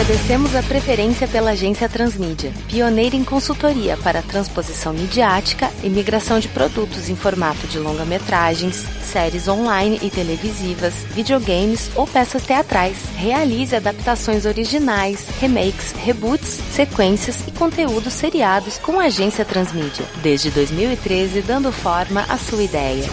Agradecemos a preferência pela Agência Transmídia, pioneira em consultoria para a transposição midiática e migração de produtos em formato de longa-metragens, séries online e televisivas, videogames ou peças teatrais. Realize adaptações originais, remakes, reboots, sequências e conteúdos seriados com a Agência Transmídia, desde 2013 dando forma à sua ideia.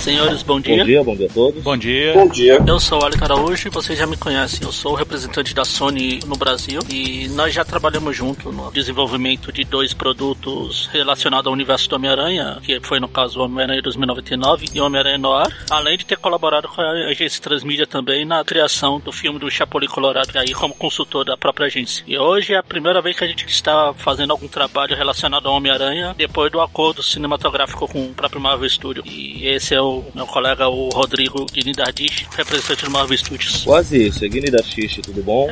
Senhores, bom dia. Bom dia, bom dia a todos. Bom dia. Bom dia. Eu sou o Alex Araújo e vocês já me conhecem. Eu sou o representante da Sony no Brasil e nós já trabalhamos junto no desenvolvimento de dois produtos relacionados ao universo do Homem-Aranha, que foi, no caso, o Homem-Aranha 2099 e o Homem-Aranha Noir, além de ter colaborado com a Agência Transmídia também na criação do filme do Chapolin Colorado, aí como consultor da própria agência. E hoje é a primeira vez que a gente está fazendo algum trabalho relacionado ao Homem-Aranha depois do acordo cinematográfico com o próprio Marvel Studio. E esse é o meu colega, o Rodrigo Guinidardiche, representante do Marvel Studios. Quase isso, é Guinidardiche, tudo bom?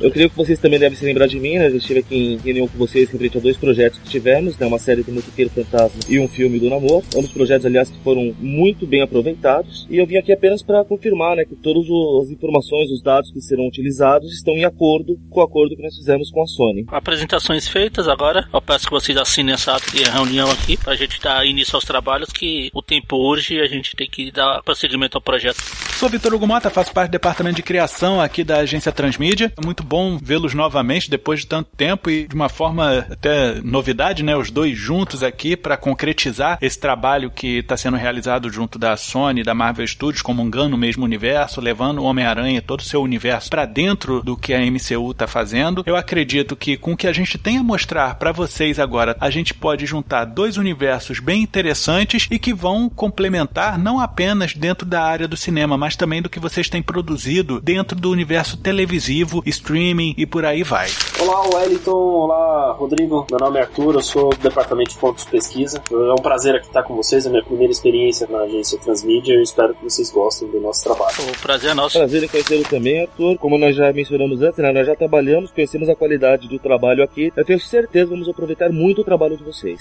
Eu creio que vocês também devem se lembrar de mim, né? Eu estive aqui em reunião com vocês referente a dois projetos que tivemos, né? Uma série do Motoqueiro Fantasma e um filme do Namor. Ambos projetos, aliás, que foram muito bem aproveitados. E eu vim aqui apenas para confirmar, né, que todas as informações, os dados que serão utilizados estão em acordo com o acordo que nós fizemos com a Sony. Apresentações feitas agora. Eu peço que vocês assinem essa reunião aqui para a gente dar início aos trabalhos, que o tempo urge, a gente tem que dar prosseguimento ao projeto. Sou Vitor Hugo Mota, faço parte do departamento de criação aqui da Agência Transmídia. É muito bom vê-los novamente depois de tanto tempo e de uma forma até novidade, né? Os dois juntos aqui para concretizar esse trabalho que está sendo realizado junto da Sony, da Marvel Studios, comungando o mesmo universo, levando o Homem-Aranha e todo o seu universo para dentro do que a MCU está fazendo. Eu acredito que com o que a gente tem a mostrar para vocês agora, a gente pode juntar dois universos bem interessantes e que vão complementar não apenas dentro da área do cinema, mas também do que vocês têm produzido dentro do universo televisivo, streaming e por aí vai. Olá, Wellington. Olá, Rodrigo. Meu nome é Arthur, eu sou do Departamento de Fontes de Pesquisa. É um prazer aqui estar com vocês, é a minha primeira experiência na Agência Transmídia e eu espero que vocês gostem do nosso trabalho. O prazer é nosso. Prazer em conhecê-lo também, Arthur. Como nós já mencionamos antes, né, nós já trabalhamos, conhecemos a qualidade do trabalho aqui. Eu tenho certeza que vamos aproveitar muito o trabalho de vocês.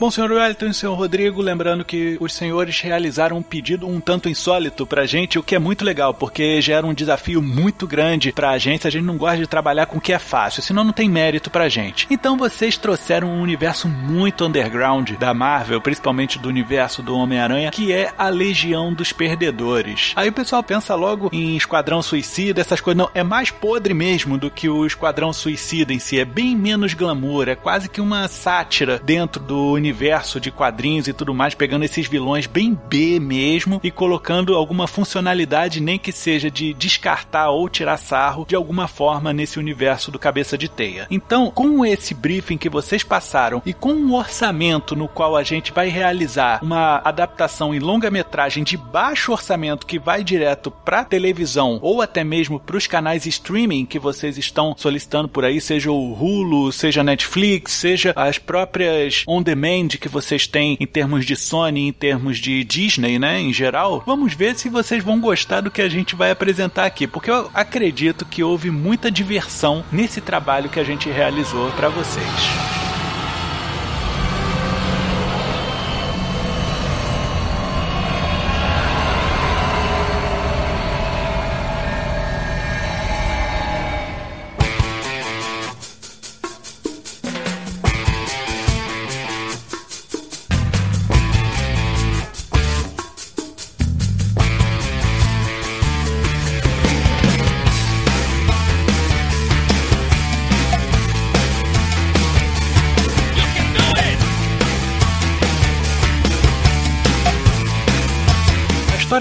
Bom, senhor Wellington e senhor Rodrigo, lembrando que os senhores realizaram um pedido um tanto insólito pra gente, o que é muito legal, porque gera um desafio muito grande pra agência. A gente não gosta de trabalhar com o que é fácil, senão não tem mérito pra gente. Então vocês trouxeram um universo muito underground da Marvel, principalmente do universo do Homem-Aranha, que é a Legião dos Perdedores. Aí o pessoal pensa logo em Esquadrão Suicida, essas coisas. Não, é mais podre mesmo do que o Esquadrão Suicida em si, é bem menos glamour, é quase que uma sátira dentro do universo de quadrinhos e tudo mais, pegando esses vilões bem B mesmo e colocando alguma funcionalidade, nem que seja de descartar ou tirar sarro de alguma forma nesse universo do Cabeça de Teia. Então, com esse briefing que vocês passaram e com um orçamento no qual a gente vai realizar uma adaptação em longa-metragem de baixo orçamento que vai direto pra televisão ou até mesmo pros canais streaming que vocês estão solicitando por aí, seja o Hulu, seja a Netflix, seja as próprias on-demand grande que vocês têm em termos de Sony, em termos de Disney, né, em geral, vamos ver se vocês vão gostar do que a gente vai apresentar aqui, porque eu acredito que houve muita diversão nesse trabalho que a gente realizou para vocês.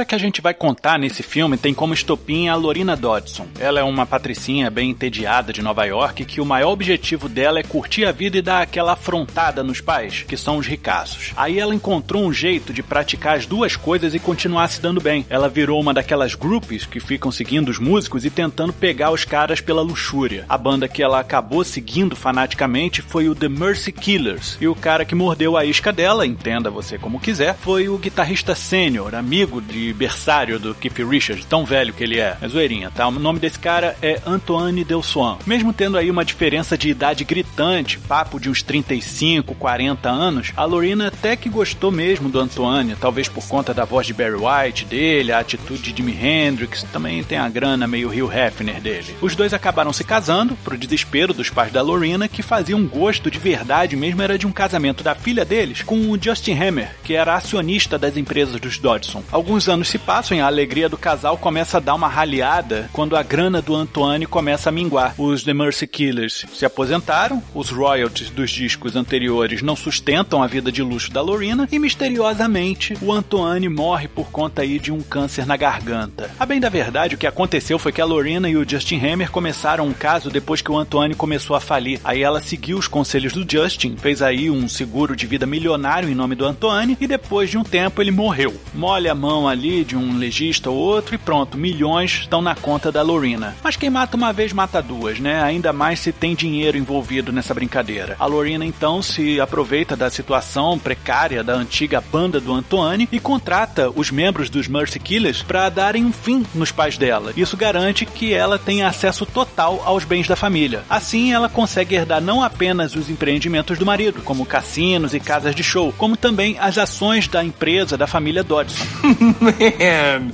Que a gente vai contar nesse filme tem como estopinha a Lorina Dodson. Ela é uma patricinha bem entediada de Nova York que o maior objetivo dela é curtir a vida e dar aquela afrontada nos pais, que são os ricaços. Aí ela encontrou um jeito de praticar as duas coisas e continuar se dando bem. Ela virou uma daquelas groupies que ficam seguindo os músicos e tentando pegar os caras pela luxúria. A banda que ela acabou seguindo fanaticamente foi o The Mercy Killers, e o cara que mordeu a isca dela, entenda você como quiser, foi o guitarrista sênior, amigo de berçário do Keith Richards, tão velho que ele é. É zoeirinha, tá? O nome desse cara é Antoine Del Swan. Mesmo tendo aí uma diferença de idade gritante, papo de uns 35, 40 anos, a Lorina até que gostou mesmo do Antoine, talvez por conta da voz de Barry White dele, a atitude de Jimi Hendrix, também tem a grana meio Hugh Hefner dele. Os dois acabaram se casando, pro desespero dos pais da Lorina, que faziam gosto de verdade mesmo era de um casamento da filha deles com o Justin Hammer, que era acionista das empresas dos Dodson. Alguns anos se passam e a alegria do casal começa a dar uma raleada quando a grana do Antoine começa a minguar. Os The Mercy Killers se aposentaram, os royalties dos discos anteriores não sustentam a vida de luxo da Lorina e, misteriosamente, o Antoine morre por conta aí de um câncer na garganta. A bem da verdade, o que aconteceu foi que a Lorina e o Justin Hammer começaram um caso depois que o Antoine começou a falir. Aí ela seguiu os conselhos do Justin, fez aí um seguro de vida milionário em nome do Antoine e depois de um tempo ele morreu. Molha a mão ali de um legista ou outro e pronto, milhões estão na conta da Lorina. Mas quem mata uma vez, mata duas, né? Ainda mais se tem dinheiro envolvido nessa brincadeira. A Lorina, então, se aproveita da situação precária da antiga banda do Antoine e contrata os membros dos Mercy Killers para darem um fim nos pais dela. Isso garante que ela tenha acesso total aos bens da família. Assim, ela consegue herdar não apenas os empreendimentos do marido, como cassinos e casas de show, como também as ações da empresa da família Dodson. Man,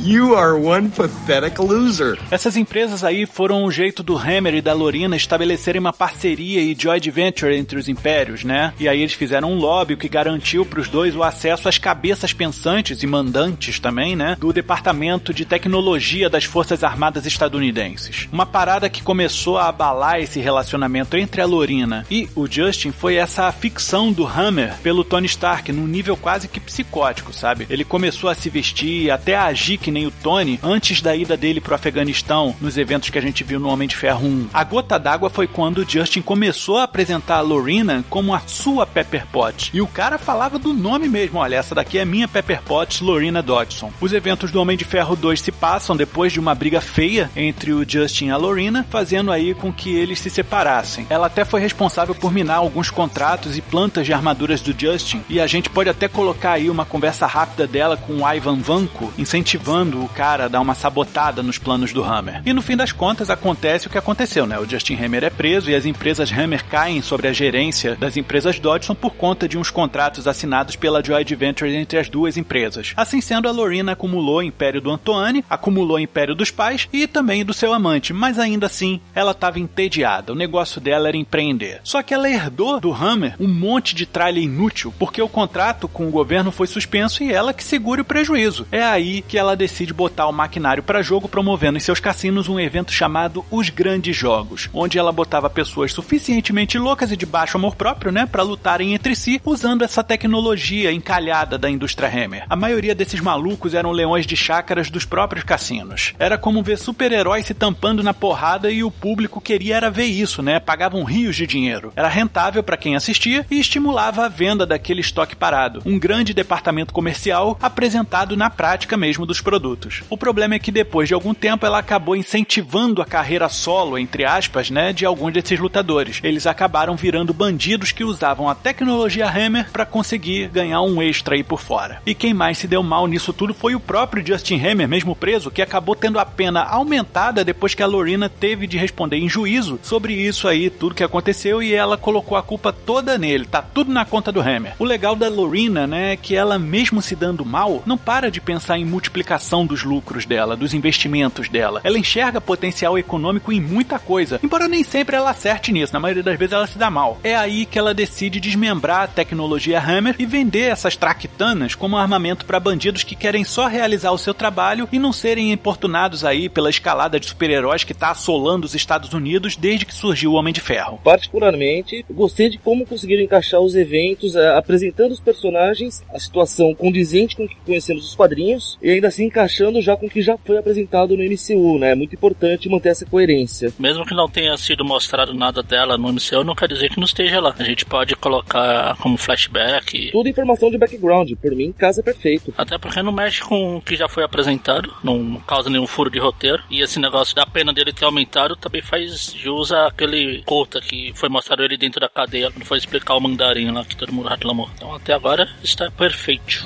you are one pathetic loser. Essas empresas aí foram um jeito do Hammer e da Lorina estabelecerem uma parceria e joint venture entre os impérios, né? E aí eles fizeram um lobby que garantiu para os dois o acesso às cabeças pensantes e mandantes também, né? Do Departamento de Tecnologia das Forças Armadas Estadunidenses. Uma parada que começou a abalar esse relacionamento entre a Lorina e o Justin foi essa afixão do Hammer pelo Tony Stark num nível quase que psicótico, sabe? Ele começou a se vestir, até a agir que nem o Tony, antes da ida dele pro Afeganistão, nos eventos que a gente viu no Homem de Ferro 1. A gota d'água foi quando o Justin começou a apresentar a Lorina como a sua Pepper Potts. E o cara falava do nome mesmo, olha, essa daqui é minha Pepper Potts, Lorina Dodson. Os eventos do Homem de Ferro 2 se passam depois de uma briga feia entre o Justin e a Lorina, fazendo aí com que eles se separassem. Ela até foi responsável por minar alguns contratos e plantas de armaduras do Justin, e a gente pode até colocar aí uma conversa rápida dela com o Ivan Vanko, incentivando o cara a dar uma sabotada nos planos do Hammer. E no fim das contas acontece o que aconteceu, né? O Justin Hammer é preso e as empresas Hammer caem sobre a gerência das empresas Dodson por conta de uns contratos assinados pela joint venture entre as duas empresas. Assim sendo, a Lorina acumulou o império do Antoine, acumulou o império dos pais e também do seu amante, mas ainda assim ela estava entediada, o negócio dela era empreender. Só que ela herdou do Hammer um monte de tralha inútil, porque o contrato com o governo foi suspenso e ela que segura o prejuízo. É aí que ela decide botar o maquinário para jogo, promovendo em seus cassinos um evento chamado Os Grandes Jogos, onde ela botava pessoas suficientemente loucas e de baixo amor próprio, né, para lutarem entre si, usando essa tecnologia encalhada da indústria Hammer. A maioria desses malucos eram leões de chácaras dos próprios cassinos. Era como ver super-heróis se tampando na porrada e o público queria era ver isso, né, pagavam rios de dinheiro. Era rentável para quem assistia e estimulava a venda daquele estoque parado. Um grande departamento comercial apresentado na prática mesmo dos produtos. O problema é que depois de algum tempo ela acabou incentivando a carreira solo, entre aspas, né, de alguns desses lutadores. Eles acabaram virando bandidos que usavam a tecnologia Hammer para conseguir ganhar um extra aí por fora. E quem mais se deu mal nisso tudo foi o próprio Justin Hammer, mesmo preso, que acabou tendo a pena aumentada depois que a Lorina teve de responder em juízo sobre isso aí, tudo que aconteceu, e ela colocou a culpa toda nele. Tá tudo na conta do Hammer. O legal da Lorina, né, é que ela, mesmo se dando mal, não para de pensar em multiplicação dos lucros dela, dos investimentos dela. Ela enxerga potencial econômico em muita coisa, embora nem sempre ela acerte nisso, na maioria das vezes ela se dá mal. É aí que ela decide desmembrar a tecnologia Hammer e vender essas traquitanas como armamento para bandidos que querem só realizar o seu trabalho e não serem importunados aí pela escalada de super-heróis que tá assolando os Estados Unidos desde que surgiu o Homem de Ferro. Particularmente, gostei de como conseguiram encaixar os eventos, apresentando os personagens, a situação condizente com o que conhecemos dos quadrinhos e ainda assim encaixando já com o que já foi apresentado no MCU, né? É muito importante manter essa coerência. Mesmo que não tenha sido mostrado nada dela no MCU, não quer dizer que não esteja lá. A gente pode colocar como flashback. Tudo informação de background. Por mim, casa é perfeito. Até porque não mexe com o que já foi apresentado, não causa nenhum furo de roteiro. E esse negócio da pena dele ter aumentado também faz jus àquele cota que foi mostrado ele dentro da cadeia quando foi explicar o mandarim lá que todo mundo reclamou. Então até agora está perfeito.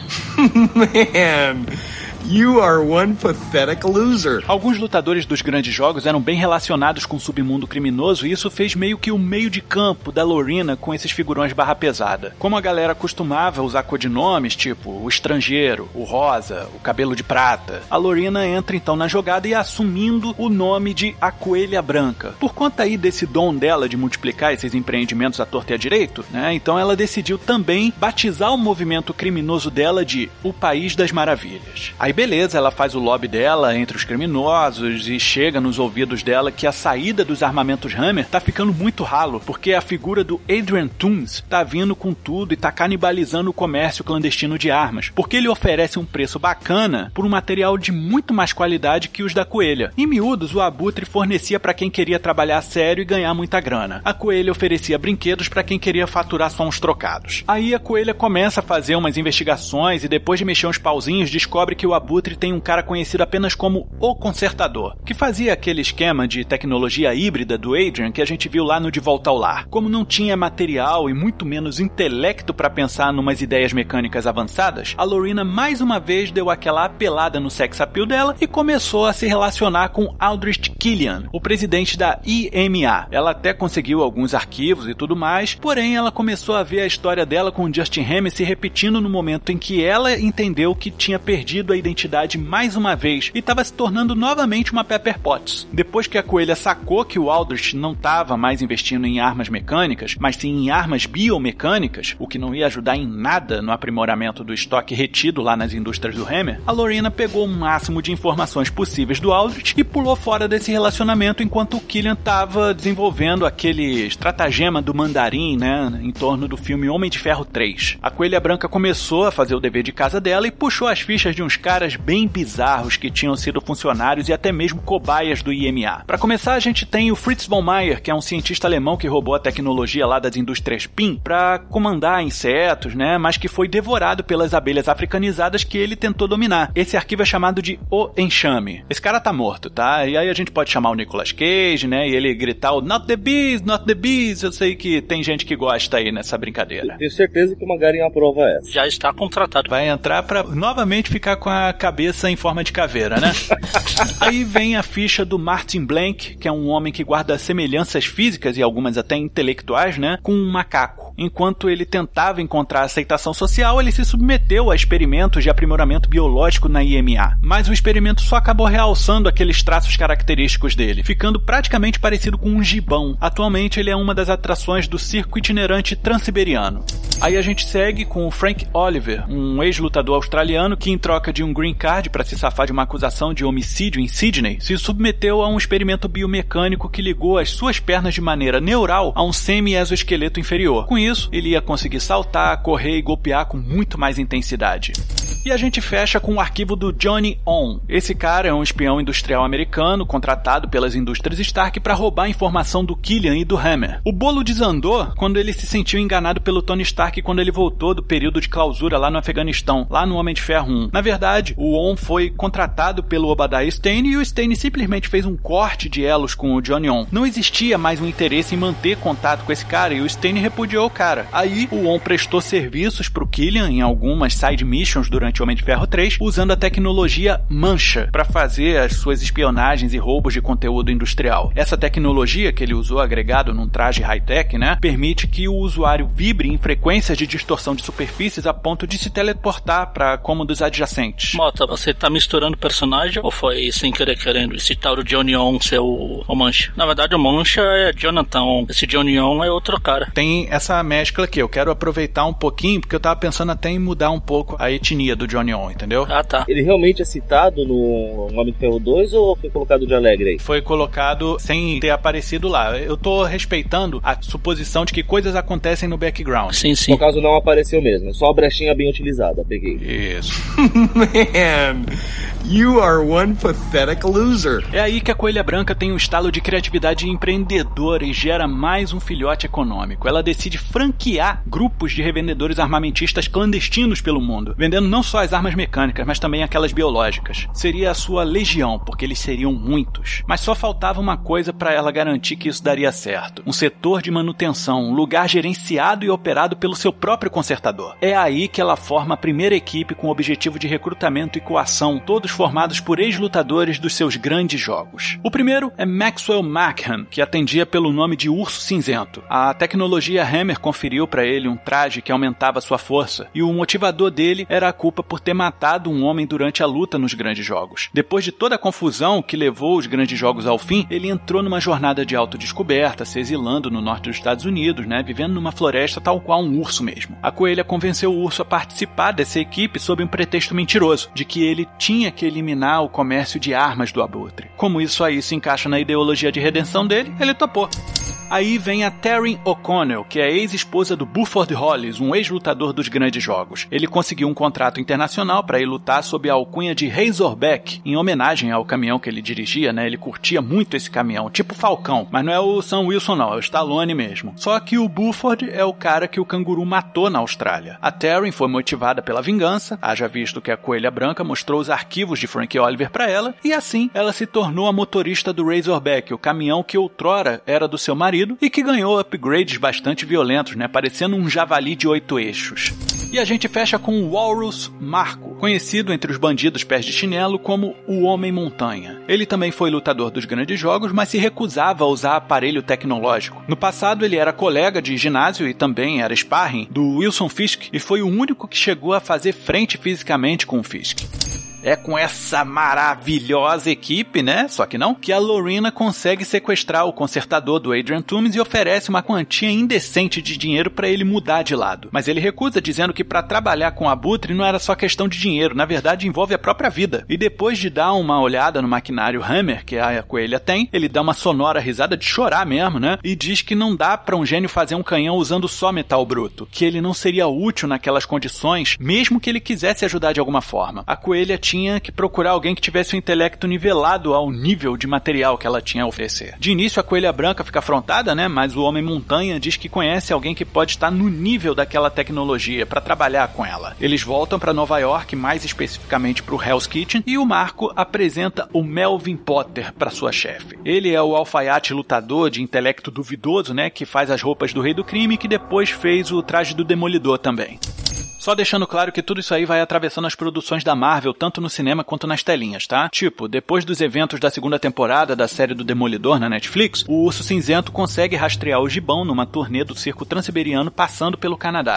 Man... You are one pathetic loser. Alguns lutadores dos grandes jogos eram bem relacionados com o submundo criminoso e isso fez meio que o meio de campo da Lorina com esses figurões barra pesada. Como a galera costumava usar codinomes tipo o Estrangeiro, o Rosa, o Cabelo de Prata, a Lorina entra então na jogada e assumindo o nome de a Coelha Branca. Por conta aí desse dom dela de multiplicar esses empreendimentos à torta e à direito, né, então ela decidiu também batizar o movimento criminoso dela de O País das Maravilhas. Aí beleza, ela faz o lobby dela entre os criminosos e chega nos ouvidos dela que a saída dos armamentos Hammer tá ficando muito ralo, porque a figura do Adrian Toomes tá vindo com tudo e tá canibalizando o comércio clandestino de armas, porque ele oferece um preço bacana por um material de muito mais qualidade que os da Coelha. Em miúdos, o Abutre fornecia pra quem queria trabalhar a sério e ganhar muita grana. A Coelha oferecia brinquedos pra quem queria faturar só uns trocados. Aí a Coelha começa a fazer umas investigações e depois de mexer uns pauzinhos, descobre que o Abutre tem um cara conhecido apenas como O Consertador, que fazia aquele esquema de tecnologia híbrida do Adrian que a gente viu lá no De Volta ao Lar. Como não tinha material e muito menos intelecto para pensar numas ideias mecânicas avançadas, a Lorina mais uma vez deu aquela apelada no sex appeal dela e começou a se relacionar com Aldrich Killian, o presidente da IMA. Ela até conseguiu alguns arquivos e tudo mais, porém ela começou a ver a história dela com o Justin Hammer se repetindo no momento em que ela entendeu que tinha perdido a identidade mais uma vez e estava se tornando novamente uma Pepper Potts. Depois que a Coelha sacou que o Aldrich não estava mais investindo em armas mecânicas, mas sim em armas biomecânicas, o que não ia ajudar em nada no aprimoramento do estoque retido lá nas indústrias do Hammer, a Lorina pegou o máximo de informações possíveis do Aldrich e pulou fora desse relacionamento enquanto o Killian estava desenvolvendo aquele estratagema do mandarim, né, em torno do filme Homem de Ferro 3. A Coelha Branca começou a fazer o dever de casa dela e puxou as fichas de uns caras bem bizarros que tinham sido funcionários e até mesmo cobaias do IMA. Pra começar, a gente tem o Fritz von Meyer, que é um cientista alemão que roubou a tecnologia lá das indústrias PIN pra comandar insetos, né, mas que foi devorado pelas abelhas africanizadas que ele tentou dominar. Esse arquivo é chamado de O Enxame. Esse cara tá morto, tá? E aí a gente pode chamar o Nicolas Cage, né, e ele gritar o Not the Bees, Not the Bees. Eu sei que tem gente que gosta aí nessa brincadeira. Eu tenho certeza que o Magarin aprova essa. Já está contratado. Vai entrar pra novamente ficar com a cabeça em forma de caveira, né? Aí vem a ficha do Martin Blank, que é um homem que guarda semelhanças físicas e algumas até intelectuais, né, com um macaco. Enquanto ele tentava encontrar aceitação social, ele se submeteu a experimentos de aprimoramento biológico na IMA. Mas o experimento só acabou realçando aqueles traços característicos dele, ficando praticamente parecido com um gibão. Atualmente ele é uma das atrações do circo itinerante transiberiano. Aí a gente segue com o Frank Oliver, um ex-lutador australiano que, em troca de um green card para se safar de uma acusação de homicídio em Sydney, se submeteu a um experimento biomecânico que ligou as suas pernas de maneira neural a um semi-exoesqueleto inferior. Com isso, ele ia conseguir saltar, correr e golpear com muito mais intensidade. E a gente fecha com o arquivo do Johnny Ohnn. Esse cara é um espião industrial americano contratado pelas indústrias Stark para roubar a informação do Killian e do Hammer. O bolo desandou quando ele se sentiu enganado pelo Tony Stark quando ele voltou do período de clausura lá no Afeganistão, lá no Homem de Ferro 1. Na verdade, o Ohnn foi contratado pelo Obadiah Stane e o Stane simplesmente fez um corte de elos com o Johnny Ohnn. Não existia mais um interesse em manter contato com esse cara e o Stane repudiou o cara. Aí, o Ohnn prestou serviços pro Killian em algumas side missions durante Homem de Ferro 3, usando a tecnologia Mancha para fazer as suas espionagens e roubos de conteúdo industrial. Essa tecnologia que ele usou agregado num traje high-tech, permite que o usuário vibre em frequências de distorção de superfícies a ponto de se teleportar para cômodos adjacentes. Mota, você tá misturando personagem ou foi sem querer querendo citar o Johnny Ohnn ser o Mancha? Na verdade, o Mancha é Jonathan Ohnn. Esse Johnny Ohnn é outro cara. Tem essa mescla aqui. Eu quero aproveitar um pouquinho, porque eu tava pensando até em mudar um pouco a etnia do Johnny Ohnn, entendeu? Ah, tá. Ele realmente é citado no Homem de Ferro 2 ou foi colocado de alegre aí? Foi colocado sem ter aparecido lá. Eu tô respeitando a suposição de que coisas acontecem no background. Sim, sim. No caso, não apareceu mesmo. É só a brechinha bem utilizada. Peguei. Isso. Man, you are one pathetic loser. É aí que a Coelha Branca tem um estalo de criatividade empreendedora e gera mais um filhote econômico. Ela decide franquear grupos de revendedores armamentistas clandestinos pelo mundo, vendendo não só as armas mecânicas, mas também aquelas biológicas. Seria a sua legião, porque eles seriam muitos. Mas só faltava uma coisa para ela garantir que isso daria certo. Um setor de manutenção, um lugar gerenciado e operado pelo seu próprio consertador. É aí que ela forma a primeira equipe com o objetivo de recrutamento e coação, todos formados por ex-lutadores dos seus grandes jogos. O primeiro é Maxwell Markham, que atendia pelo nome de Urso Cinzento. A tecnologia Hammer conferiu para ele um traje que aumentava sua força, e o motivador dele era a culpa por ter matado um homem durante a luta nos grandes jogos. Depois de toda a confusão que levou os grandes jogos ao fim, ele entrou numa jornada de autodescoberta, se exilando no norte dos Estados Unidos, vivendo numa floresta tal qual um urso mesmo. A Coelha convenceu o urso a participar dessa equipe sob um pretexto mentiroso, de que ele tinha que eliminar o comércio de armas do Abutre. Como isso aí se encaixa na ideologia de redenção dele, ele topou. Aí vem a Taryn O'Connell, que é ex-esposa do Buford Hollis, um ex-lutador dos grandes jogos. Ele conseguiu um contrato internacional para ir lutar sob a alcunha de Razorback, em homenagem ao caminhão que ele dirigia, Ele curtia muito esse caminhão, tipo Falcão, mas não é o Sam Wilson não, é o Stallone mesmo. Só que o Buford é o cara que o canguru matou na Austrália. A Taryn foi motivada pela vingança, haja visto que a Coelha Branca mostrou os arquivos de Frank Oliver para ela, e assim ela se tornou a motorista do Razorback, o caminhão que outrora era do seu marido, e que ganhou upgrades bastante violentos, parecendo um javali de 8 eixos. E a gente fecha com o Walrus Marco, conhecido entre os bandidos pés de chinelo como o Homem-Montanha. Ele também foi lutador dos grandes jogos, mas se recusava a usar aparelho tecnológico. No passado, ele era colega de ginásio e também era sparring do Wilson Fisk, e foi o único que chegou a fazer frente fisicamente com o Fisk. É com essa maravilhosa equipe, só que não, que a Lorina consegue sequestrar o consertador do Adrian Toomes e oferece uma quantia indecente de dinheiro para ele mudar de lado. Mas ele recusa, dizendo que para trabalhar com a Abutre não era só questão de dinheiro, na verdade envolve a própria vida. E depois de dar uma olhada no maquinário Hammer que a Coelha tem, ele dá uma sonora risada de chorar mesmo, e diz que não dá para um gênio fazer um canhão usando só metal bruto, que ele não seria útil naquelas condições, mesmo que ele quisesse ajudar de alguma forma. A Coelha tinha que procurar alguém que tivesse o intelecto nivelado ao nível de material que ela tinha a oferecer. De início, a Coelha Branca fica afrontada, mas o Homem-Montanha diz que conhece alguém que pode estar no nível daquela tecnologia para trabalhar com ela. Eles voltam para Nova York, mais especificamente para o Hell's Kitchen, e o Marco apresenta o Melvin Potter para sua chefe. Ele é o alfaiate lutador de intelecto duvidoso, que faz as roupas do Rei do Crime e que depois fez o traje do Demolidor também. Só deixando claro que tudo isso aí vai atravessando as produções da Marvel, tanto no cinema quanto nas telinhas, tá? Tipo, depois dos eventos da segunda temporada da série do Demolidor na Netflix, o Urso Cinzento consegue rastrear o gibão numa turnê do circo transiberiano passando pelo Canadá.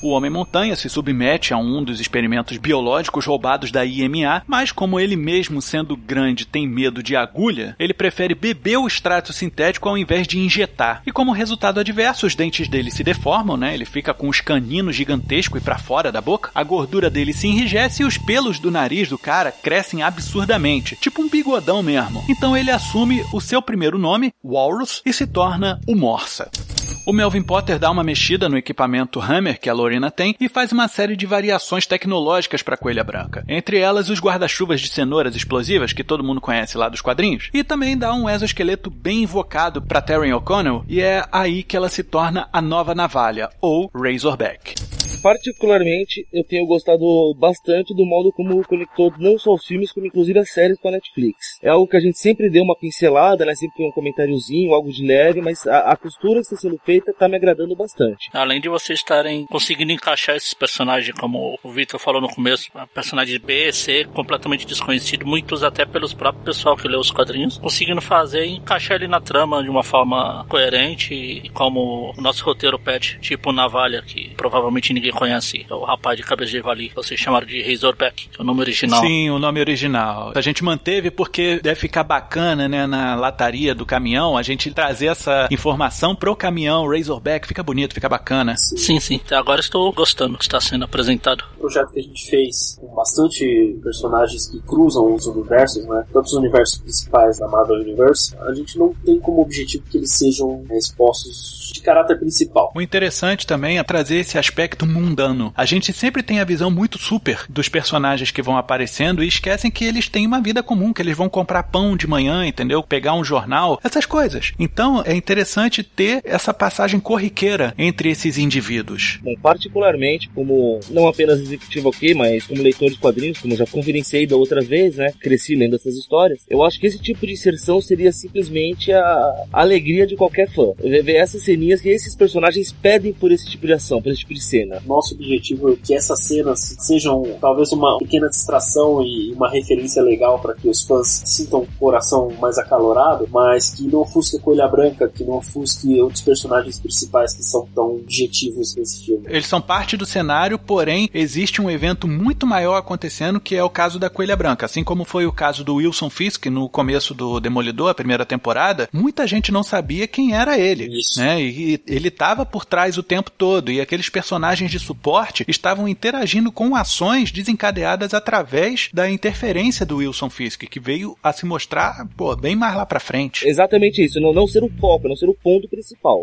O Homem-Montanha se submete a um dos experimentos biológicos roubados da IMA, mas como ele mesmo, sendo grande, tem medo de agulha, ele prefere beber o extrato sintético ao invés de injetar. E como resultado adverso, os dentes dele se deformam, ele fica com os caninos gigantescos e pra fora da boca, a gordura dele se enrijece e os pelos do nariz do cara crescem absurdamente, tipo um bigodão mesmo. Então ele assume o seu primeiro nome, Walrus, e se torna o Morsa. O Melvin Potter dá uma mexida no equipamento Hammer que a Lorina tem e faz uma série de variações tecnológicas para a Coelha Branca, entre elas os guarda-chuvas de cenouras explosivas que todo mundo conhece lá dos quadrinhos, e também dá um exoesqueleto bem invocado para Taryn O'Connell, e é aí que ela se torna a nova navalha, ou Razorback. Particularmente, eu tenho gostado bastante do modo como conectou não só os filmes, como inclusive as séries com a Netflix. É algo que a gente sempre deu uma pincelada, né? Sempre tem um comentáriozinho, algo de leve, mas a costura que está sendo feita está me agradando bastante. Além de vocês estarem conseguindo encaixar esses personagens, como o Victor falou no começo, personagens B, C, completamente desconhecidos, muitos até pelos próprios pessoal que lê os quadrinhos, conseguindo fazer e encaixar ele na trama de uma forma coerente, e como o nosso roteiro pede, tipo navalha, que provavelmente ninguém conhece, é o rapaz de cabeça de javali, vocês chamaram de Razorback, que é o nome original. Sim, o nome original. A gente manteve porque deve ficar bacana, né, na lataria do caminhão, a gente trazer essa informação pro caminhão Razorback, fica bonito, fica bacana. Sim. Até agora estou gostando do que está sendo apresentado. O projeto que a gente fez com bastante personagens que cruzam os universos, né, tantos universos principais da Marvel Universe, a gente não tem como objetivo que eles sejam expostos de caráter principal. O interessante também é trazer esse aspecto mundano. A gente sempre tem a visão muito super dos personagens que vão aparecendo e esquecem que eles têm uma vida comum, que eles vão comprar pão de manhã, entendeu? Pegar um jornal, essas coisas. Então, é interessante ter essa passagem corriqueira entre esses indivíduos. Bom, particularmente, como não apenas executivo aqui, mas como leitor de quadrinhos, como eu já confidenciei da outra vez, né? Cresci lendo essas histórias. Eu acho que esse tipo de inserção seria simplesmente a alegria de qualquer fã. Ver essas ceninhas que esses personagens pedem por esse tipo de ação, por esse tipo de cena. Nosso objetivo é que essas cenas sejam talvez uma pequena distração e uma referência legal para que os fãs sintam o coração mais acalorado, mas que não ofusque a Coelha Branca, que não ofusque outros personagens principais que são tão objetivos nesse filme. Eles são parte do cenário, porém existe um evento muito maior acontecendo, que é o caso da Coelha Branca, assim como foi o caso do Wilson Fisk no começo do Demolidor, a primeira temporada. Muita gente não sabia quem era ele, né? E ele estava por trás o tempo todo, e aqueles personagens de suporte estavam interagindo com ações desencadeadas através da interferência do Wilson Fisk, que veio a se mostrar, bem mais lá pra frente. Exatamente isso, não ser o foco, não ser o ponto principal.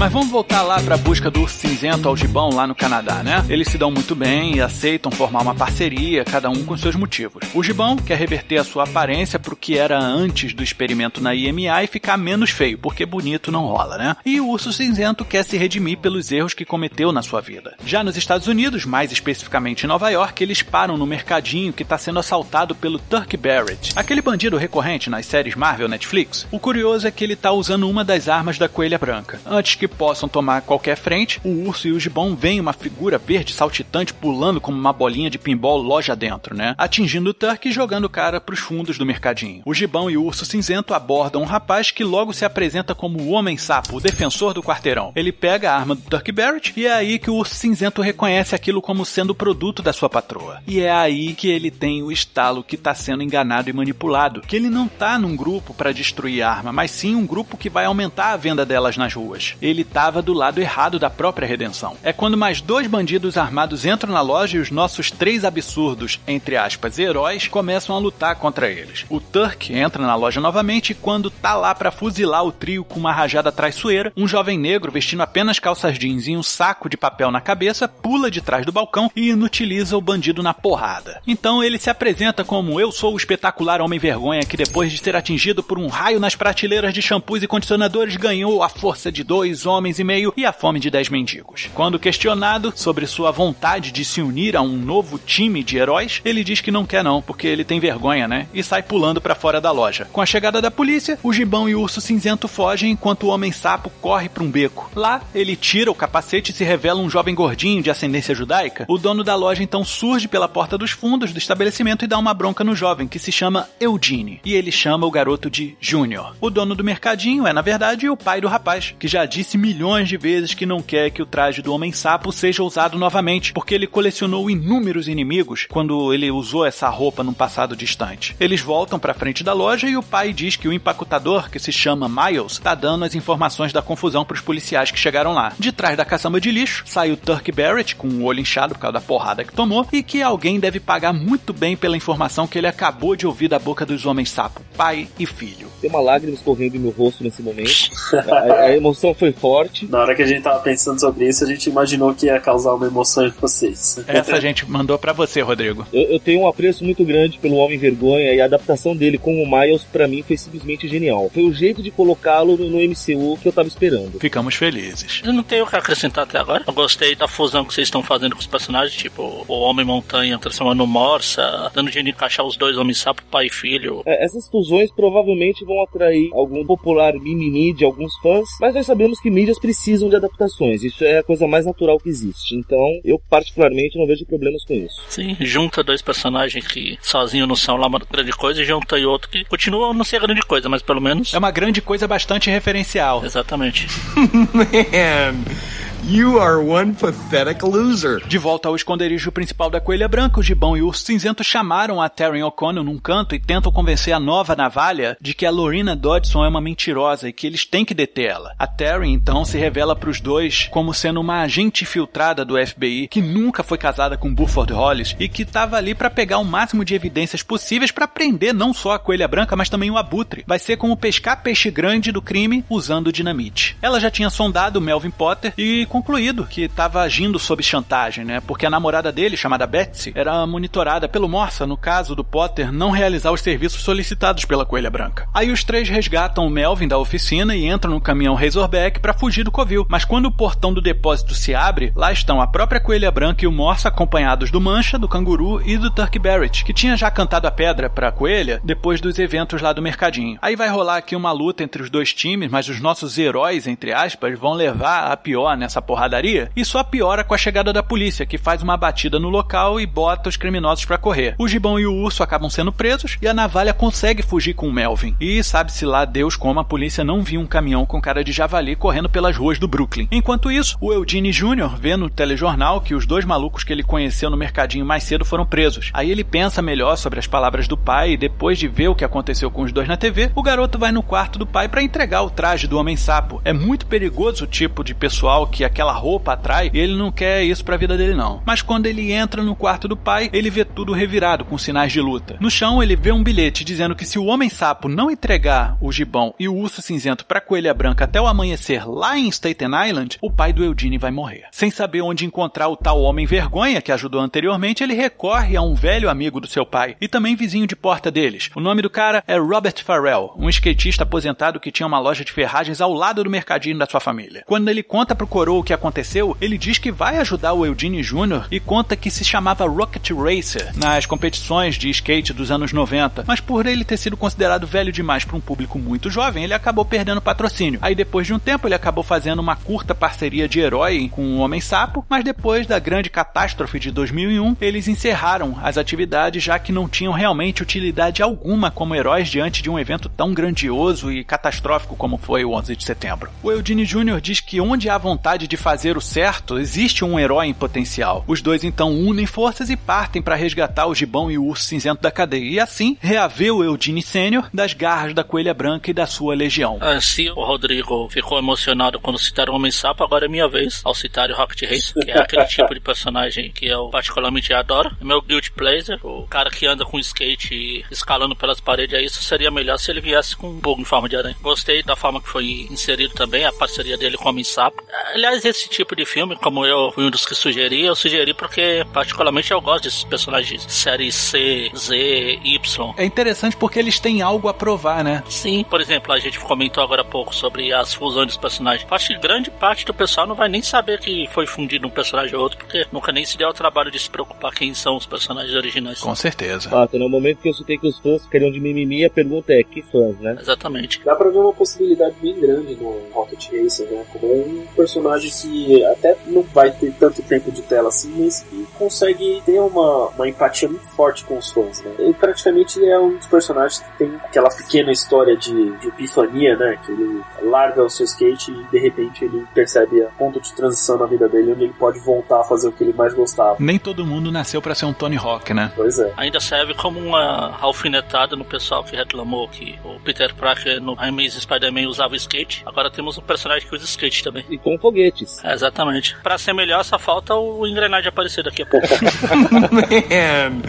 Mas vamos voltar lá para a busca do Urso Cinzento ao Gibão lá no Canadá, né? Eles se dão muito bem e aceitam formar uma parceria, cada um com seus motivos. O Gibão quer reverter a sua aparência pro que era antes do experimento na IMA e ficar menos feio, porque bonito não rola, né? E o Urso Cinzento quer se redimir pelos erros que cometeu na sua vida. Já nos Estados Unidos, mais especificamente em Nova York, eles param no mercadinho que está sendo assaltado pelo Turk Barrett, aquele bandido recorrente nas séries Marvel Netflix. O curioso é que ele tá usando uma das armas da Coelha Branca. Antes que possam tomar qualquer frente, o urso e o gibão veem uma figura verde saltitante pulando como uma bolinha de pinball loja dentro, né? Atingindo o Turk e jogando o cara pros fundos do mercadinho. O gibão e o urso cinzento abordam um rapaz que logo se apresenta como o Homem-Sapo, o defensor do quarteirão. Ele pega a arma do Turk Barrett e é aí que o urso cinzento reconhece aquilo como sendo o produto da sua patroa. E é aí que ele tem o estalo que tá sendo enganado e manipulado, que ele não tá num grupo pra destruir a arma, mas sim um grupo que vai aumentar a venda delas nas ruas. Ele estava do lado errado da própria redenção. É quando mais dois bandidos armados entram na loja e os nossos três absurdos, entre aspas, heróis, começam a lutar contra eles. O Turk entra na loja novamente e quando tá lá pra fuzilar o trio com uma rajada traiçoeira, um jovem negro vestindo apenas calças jeans e um saco de papel na cabeça pula de trás do balcão e inutiliza o bandido na porrada. Então ele se apresenta como: eu sou o espetacular Homem-Vergonha que depois de ser atingido por um raio nas prateleiras de shampoos e condicionadores ganhou a força de dois homens e meio e A Fome de 10 Mendigos. Quando questionado sobre sua vontade de se unir a um novo time de heróis, ele diz que não quer não, porque ele tem vergonha, né? E sai pulando pra fora da loja. Com a chegada da polícia, o Gibão e o Urso Cinzento fogem enquanto o Homem-Sapo corre pra um beco. Lá, ele tira o capacete e se revela um jovem gordinho de ascendência judaica. O dono da loja então surge pela porta dos fundos do estabelecimento e dá uma bronca no jovem, que se chama Eudine. E ele chama o garoto de Júnior. O dono do mercadinho é, na verdade, o pai do rapaz, que já disse milhões de vezes que não quer que o traje do Homem-Sapo seja usado novamente, porque ele colecionou inúmeros inimigos quando ele usou essa roupa num passado distante. Eles voltam pra frente da loja e o pai diz que o empacotador, que se chama Miles, tá dando as informações da confusão pros policiais que chegaram lá. De trás da caçamba de lixo, sai o Turk Barrett, com o olho inchado por causa da porrada que tomou, e que alguém deve pagar muito bem pela informação que ele acabou de ouvir da boca dos Homens-Sapo, pai e filho. Tem uma lágrima escorrendo no meu rosto nesse momento. A emoção foi forte. Na hora que a gente tava pensando sobre isso, a gente imaginou que ia causar uma emoção em vocês. Essa a gente mandou pra você, Rodrigo. Eu tenho um apreço muito grande pelo Homem Vergonha, e a adaptação dele com o Miles, pra mim, foi simplesmente genial. Foi o jeito de colocá-lo no MCU que eu tava esperando. Ficamos felizes. Eu não tenho o que acrescentar até agora. Eu gostei da fusão que vocês estão fazendo com os personagens, tipo o Homem-Montanha transformando no Morsa, dando jeito de encaixar os dois Homem-Sapo, pai e filho. Essas fusões provavelmente vão atrair algum popular mimimi de alguns fãs, mas nós sabemos que mídias precisam de adaptações. Isso é a coisa mais natural que existe. Então, eu particularmente não vejo problemas com isso. Sim, junta dois personagens que sozinhos não são lá uma grande coisa, e junta e outro que continua não ser grande coisa, mas pelo menos... é uma grande coisa bastante referencial. Exatamente. Man... you are one pathetic loser. De volta ao esconderijo principal da Coelha Branca, o Gibão e o Urso Cinzento chamaram a Taryn O'Connell num canto e tentam convencer a nova navalha de que a Lorina Dodson é uma mentirosa e que eles têm que deter ela. A Taryn, então, se revela pros dois como sendo uma agente filtrada do FBI que nunca foi casada com Buford Hollis e que tava ali pra pegar o máximo de evidências possíveis pra prender não só a Coelha Branca, mas também o Abutre. Vai ser como pescar peixe grande do crime usando dinamite. Ela já tinha sondado Melvin Potter e concluído que estava agindo sob chantagem, né? Porque a namorada dele, chamada Betsy, era monitorada pelo Morsa, no caso do Potter não realizar os serviços solicitados pela Coelha Branca. Aí os três resgatam o Melvin da oficina e entram no caminhão Razorback para fugir do covil. Mas quando o portão do depósito se abre, lá estão a própria Coelha Branca e o Morsa, acompanhados do Mancha, do Canguru e do Turk Barrett, que tinha já cantado a pedra pra Coelha depois dos eventos lá do mercadinho. Aí vai rolar aqui uma luta entre os dois times, mas os nossos heróis, entre aspas, vão levar a pior nessa porradaria, e só piora com a chegada da polícia, que faz uma batida no local e bota os criminosos pra correr. O Gibão e o Urso acabam sendo presos e a navalha consegue fugir com o Melvin. E sabe-se lá Deus como a polícia não viu um caminhão com cara de javali correndo pelas ruas do Brooklyn. Enquanto isso, o Eudine Jr. vê no telejornal que os dois malucos que ele conheceu no mercadinho mais cedo foram presos. Aí ele pensa melhor sobre as palavras do pai e, depois de ver o que aconteceu com os dois na TV, o garoto vai no quarto do pai pra entregar o traje do Homem-Sapo. É muito perigoso o tipo de pessoal que aquela roupa atrai, e ele não quer isso pra vida dele não. Mas quando ele entra no quarto do pai, ele vê tudo revirado com sinais de luta. No chão, ele vê um bilhete dizendo que se o Homem-Sapo não entregar o Gibão e o Urso Cinzento pra Coelha Branca até o amanhecer lá em Staten Island, o pai do Eudine vai morrer. Sem saber onde encontrar o tal Homem Vergonha que ajudou anteriormente, ele recorre a um velho amigo do seu pai e também vizinho de porta deles. O nome do cara é Robert Farrell, um skatista aposentado que tinha uma loja de ferragens ao lado do mercadinho da sua família. Quando ele conta pro coroa o que aconteceu, ele diz que vai ajudar o Eudine Jr. e conta que se chamava Rocket Racer nas competições de skate dos anos 90, mas por ele ter sido considerado velho demais para um público muito jovem, ele acabou perdendo o patrocínio. Aí depois de um tempo ele acabou fazendo uma curta parceria de herói com o Homem-Sapo, mas depois da grande catástrofe de 2001, eles encerraram as atividades já que não tinham realmente utilidade alguma como heróis diante de um evento tão grandioso e catastrófico como foi o 11 de setembro. O Eudine Jr. diz que onde há vontade de fazer o certo, existe um herói em potencial. Os dois então unem forças e partem para resgatar o Gibão e o Urso Cinzento da cadeia, e assim reaver o Eudine Sênior das garras da Coelha Branca e da sua legião. Se o Rodrigo ficou emocionado quando citaram o Homem-Sapo, agora é minha vez ao citar o Rocket Race, que é aquele tipo de personagem que eu particularmente adoro. Meu guilty pleasure, o cara que anda com skate e escalando pelas paredes, é isso. Seria melhor se ele viesse com um bug em forma de aranha. Gostei da forma que foi inserido também a parceria dele com o Homem-Sapo. Aliás, esse tipo de filme, como eu fui um dos que sugeri, eu sugeri porque particularmente eu gosto desses personagens de série C, Z, Y. É interessante porque eles têm algo a provar, né? Sim, por exemplo, a gente comentou agora há pouco sobre as fusões dos personagens. Acho que grande parte do pessoal não vai nem saber que foi fundido um personagem ou outro, porque nunca nem se deu o trabalho de se preocupar quem são os personagens originais. Com certeza. Ah, então no momento que eu citei que os fãs ficariam de mimimi, a pergunta é, que fãs, né? Exatamente. Dá pra ver uma possibilidade bem grande no Rocket Racer, né? Como um personagem que até não vai ter tanto tempo de tela assim, mas que consegue ter uma empatia muito forte com os fãs, né? Ele praticamente é um dos personagens que tem aquela pequena história de epifania, né? Que ele larga o seu skate e de repente ele percebe a ponto de transição na vida dele, onde ele pode voltar a fazer o que ele mais gostava. Nem todo mundo nasceu pra ser um Tony Hawk, né? Pois é. Ainda serve como uma alfinetada no pessoal que reclamou que o Peter Parker no Amazing Spider-Man usava skate. Agora temos um personagem que usa skate também. E com foguetes. É, exatamente. Pra ser melhor, só falta o engrenagem aparecer daqui a pouco. Man,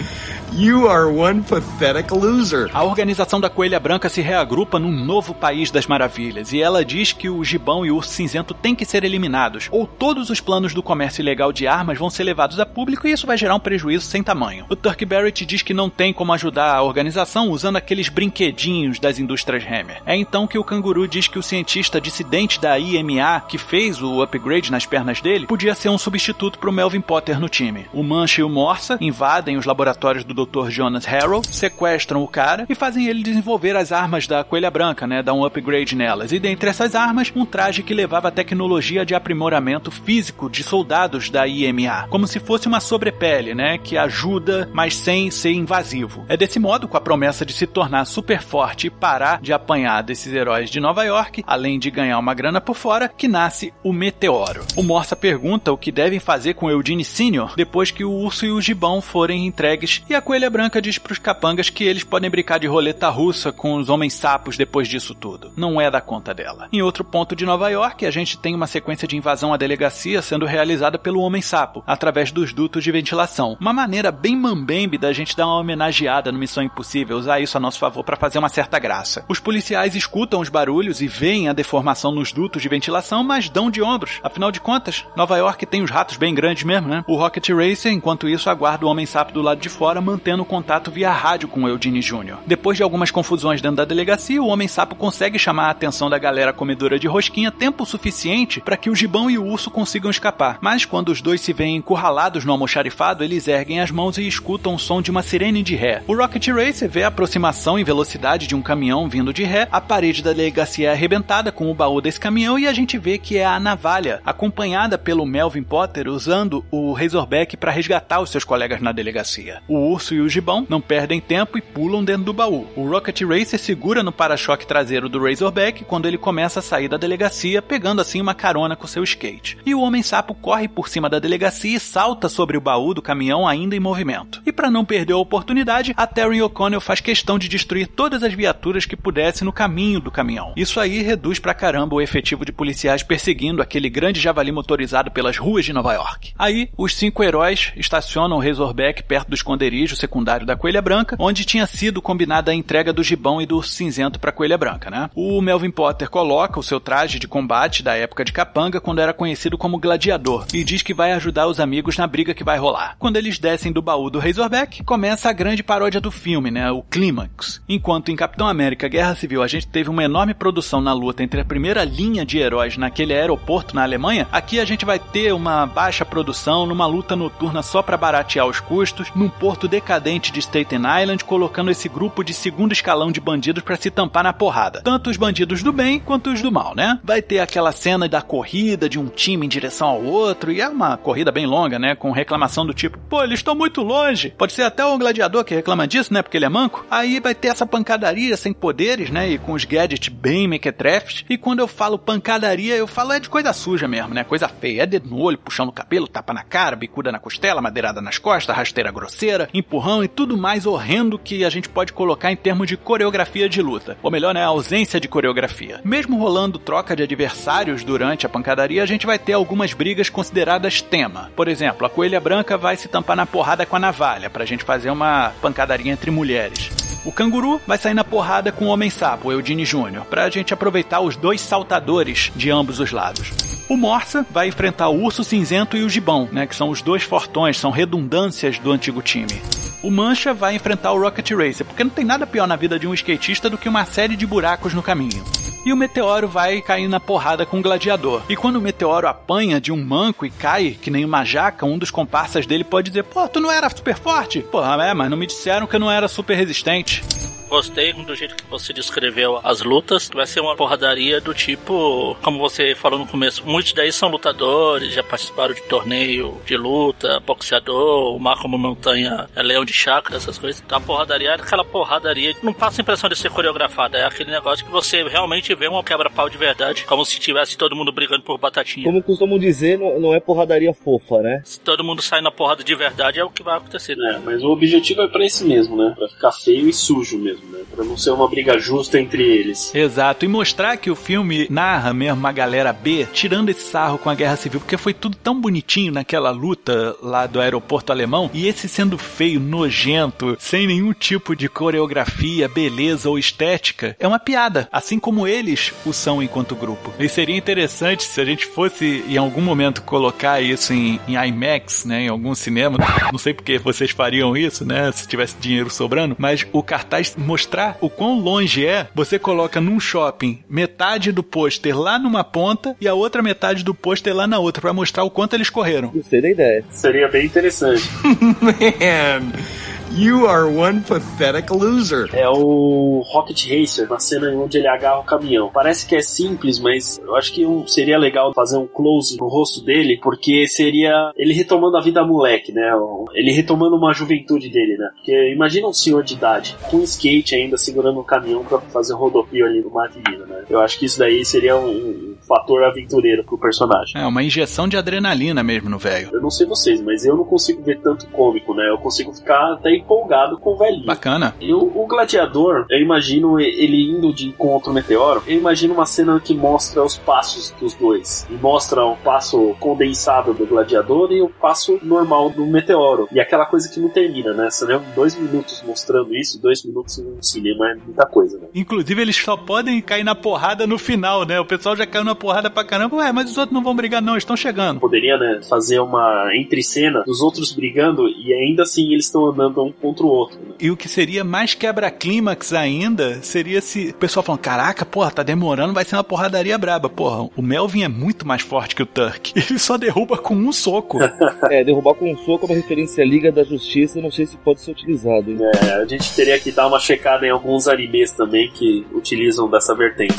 you are one pathetic loser. A organização da Coelha Branca se reagrupa num novo país das maravilhas e ela diz que o Gibão e o Urso Cinzento têm que ser eliminados ou todos os planos do comércio ilegal de armas vão ser levados a público e isso vai gerar um prejuízo sem tamanho. O Turk Barrett diz que não tem como ajudar a organização usando aqueles brinquedinhos das indústrias Hammer. É então que o Canguru diz que o cientista dissidente da IMA que fez o upgrade nas pernas dele podia ser um substituto para o Melvin Potter no time. O Mancha e o Morsa invadem os laboratórios do Dr. Jonas Harrow, sequestram o cara e fazem ele desenvolver as armas da Coelha Branca, né? Dá um upgrade nelas. E dentre essas armas, um traje que levava a tecnologia de aprimoramento físico de soldados da IMA, como se fosse uma sobrepele, né? Que ajuda, mas sem ser invasivo. É desse modo, com a promessa de se tornar super forte e parar de apanhar desses heróis de Nova York, além de ganhar uma grana por fora, que nasce o Meteoro. O Morsa pergunta o que devem fazer com Eudine Sr. depois que o Urso e o Gibão forem entregues, e a Coelha Branca diz pros capangas que eles podem brincar de roleta russa com os homens sapos depois disso tudo. Não é da conta dela. Em outro ponto de Nova York, a gente tem uma sequência de invasão à delegacia sendo realizada pelo Homem Sapo, através dos dutos de ventilação. Uma maneira bem mambembe da gente dar uma homenageada no Missão Impossível, usar isso a nosso favor para fazer uma certa graça. Os policiais escutam os barulhos e veem a deformação nos dutos de ventilação, mas dão de ombros. Afinal de contas, Nova York tem os ratos bem grandes mesmo, né? O Rocket Racer, enquanto isso, aguarda o Homem Sapo do lado de fora, mantendo contato via rádio com o Eudine Jr. Depois de algumas confusões dentro da delegacia, o Homem Sapo consegue chamar a atenção da galera comedora de rosquinha tempo suficiente para que o Gibão e o Urso consigam escapar. Mas quando os dois se veem encurralados no almoxarifado, eles erguem as mãos e escutam o som de uma sirene de ré. O Rocket Racer vê a aproximação e velocidade de um caminhão vindo de ré, a parede da delegacia é arrebentada com o baú desse caminhão e a gente vê que é a Navalha, acompanhada pelo Melvin Potter usando o Razorback para resgatar os seus colegas na delegacia. O Urso e o Gibão não perdem tempo e pulam dentro do baú. O Rocket Racer segura no para-choque traseiro do Razorback quando ele começa a sair da delegacia, pegando assim uma carona com seu skate. E o Homem-Sapo corre por cima da delegacia e salta sobre o baú do caminhão ainda em movimento. E para não perder a oportunidade, a Taryn O'Connell faz questão de destruir todas as viaturas que pudesse no caminho do caminhão. Isso aí reduz pra caramba o efetivo de policiais perseguindo aquele grande javali motorizado pelas ruas de Nova York. Aí, os cinco heróis estacionam o Razorback perto do esconderijo secundário da Coelha Branca, onde tinha sido combinada a entrega do Gibão e do Urso Cinzento pra Coelha Branca, né? O Melvin Potter coloca o seu traje de combate da época de capanga, quando era conhecido como gladiador, e diz que vai ajudar os amigos na briga que vai rolar. Quando eles descem do baú do Razorback, começa a grande paródia do filme, né? O clímax. Enquanto em Capitão América Guerra Civil a gente teve uma enorme produção na luta entre a primeira linha de heróis naquele aeroporto na Alemanha, aqui a gente vai ter uma baixa produção numa luta noturna só pra baratear os custos, num porto decadente de Staten Island, colocando esse grupo de segundo escalão de bandidos pra se tampar na porrada. Tanto os bandidos do bem quanto os do mal, né? Vai ter aquela cena da corrida de um time em direção ao outro, e é uma corrida bem longa, né? Com reclamação do tipo, pô, eles estão muito longe. Pode ser até o gladiador que reclama disso, né? Porque ele é manco. Aí vai ter essa pancadaria sem poderes, né? E com os gadgets bem mequetrefes. E quando eu falo pancadaria, eu falo é de coisa suja mesmo, né? Coisa feia. É dedo no olho, puxão no cabelo, tapa na cara, bicuda na costela, madeirada nas costas, rasteira grosseira, empurrão e tudo mais horrendo que a gente pode colocar em termos de coreografia de luta. Ou melhor, né? A ausência de coreografia. Mesmo rolando troca de adversários durante a pancadaria, a gente vai ter algumas brigas consideradas tema. Por exemplo, a Coelha Branca vai se tampar na porrada com a Navalha, pra gente fazer uma pancadaria entre mulheres. O Canguru vai sair na porrada com o Homem Sapo, o Eudine Jr., pra gente aproveitar os dois saltadores de ambos os lados. O Morsa vai enfrentar o Urso Cinzento e o Gibão, né, que são os dois fortões, são redundâncias do antigo time. O Mancha vai enfrentar o Rocket Racer, porque não tem nada pior na vida de um skatista do que uma série de buracos no caminho. E o Meteoro vai cair na porrada com o Gladiador. E quando o Meteoro apanha de um manco e cai, que nem uma jaca, um dos comparsas dele pode dizer: pô, tu não era super forte? Porra, é, mas não me disseram que eu não era super resistente. Gostei do jeito que você descreveu as lutas. Vai ser uma porradaria do tipo, como você falou no começo, muitos daí são lutadores, já participaram de torneio de luta, boxeador, o Marco Montanha é leão de chácara, essas coisas. Então a porradaria é aquela porradaria, não passa a impressão de ser coreografada, é aquele negócio que você realmente vê uma quebra-pau de verdade, como se tivesse todo mundo brigando por batatinha. Como costumam dizer, não é porradaria fofa, né? Se todo mundo sair na porrada de verdade, é o que vai acontecer. É, mas o objetivo é pra isso mesmo, né? Pra ficar feio e sujo mesmo. Né, pra não ser uma briga justa entre eles. Exato, e mostrar que o filme narra mesmo uma galera B tirando esse sarro com a Guerra Civil, porque foi tudo tão bonitinho naquela luta lá do aeroporto alemão, e esse sendo feio, nojento, sem nenhum tipo de coreografia, beleza ou estética, é uma piada, assim como eles o são enquanto grupo. E seria interessante se a gente fosse em algum momento colocar isso em IMAX, né, em algum cinema, não sei porque vocês fariam isso, né, se tivesse dinheiro sobrando, mas o cartaz mostrar o quão longe é. Você coloca num shopping metade do pôster lá numa ponta e a outra metade do pôster lá na outra, pra mostrar o quanto eles correram. Gostei da ideia. Seria bem interessante. Man, you are one pathetic loser. É o Rocket Racer, uma cena onde ele agarra o caminhão. Parece que é simples, mas eu acho que seria legal fazer um close no rosto dele, porque seria ele retomando a vida moleque, né? Ele retomando uma juventude dele, né? Porque imagina um senhor de idade, com skate ainda, segurando um caminhão pra fazer rodopio ali numa avenida, né? Eu acho que isso daí seria um fator aventureiro pro personagem. É, uma injeção de adrenalina mesmo no velho. Eu não sei vocês, mas eu não consigo ver tanto cômico, né? Eu consigo ficar até empolgado com o velhinho. Bacana. E o gladiador, eu imagino ele indo de encontro ao meteoro, eu imagino uma cena que mostra os passos dos dois. E mostra o passo condensado do gladiador e o passo normal do meteoro. E aquela coisa que não termina, né? Você lembra 2 minutos mostrando isso, 2 minutos no cinema é muita coisa, né? Inclusive, eles só podem cair na porrada no final, né? O pessoal já caiu na porrada pra caramba. Ué, mas os outros não vão brigar não, estão chegando. Poderia, né, fazer uma entre-cena dos outros brigando e ainda assim eles estão andando um contra o outro. Né? E o que seria mais quebra-clímax ainda seria se o pessoal falando: caraca, porra, tá demorando, vai ser uma porradaria braba. Porra, o Melvin é muito mais forte que o Turk. Ele só derruba com um soco. É, derrubar com um soco é uma referência à Liga da Justiça, não sei se pode ser utilizado. Hein? É, a gente teria que dar uma checada em alguns animes também que utilizam dessa vertente.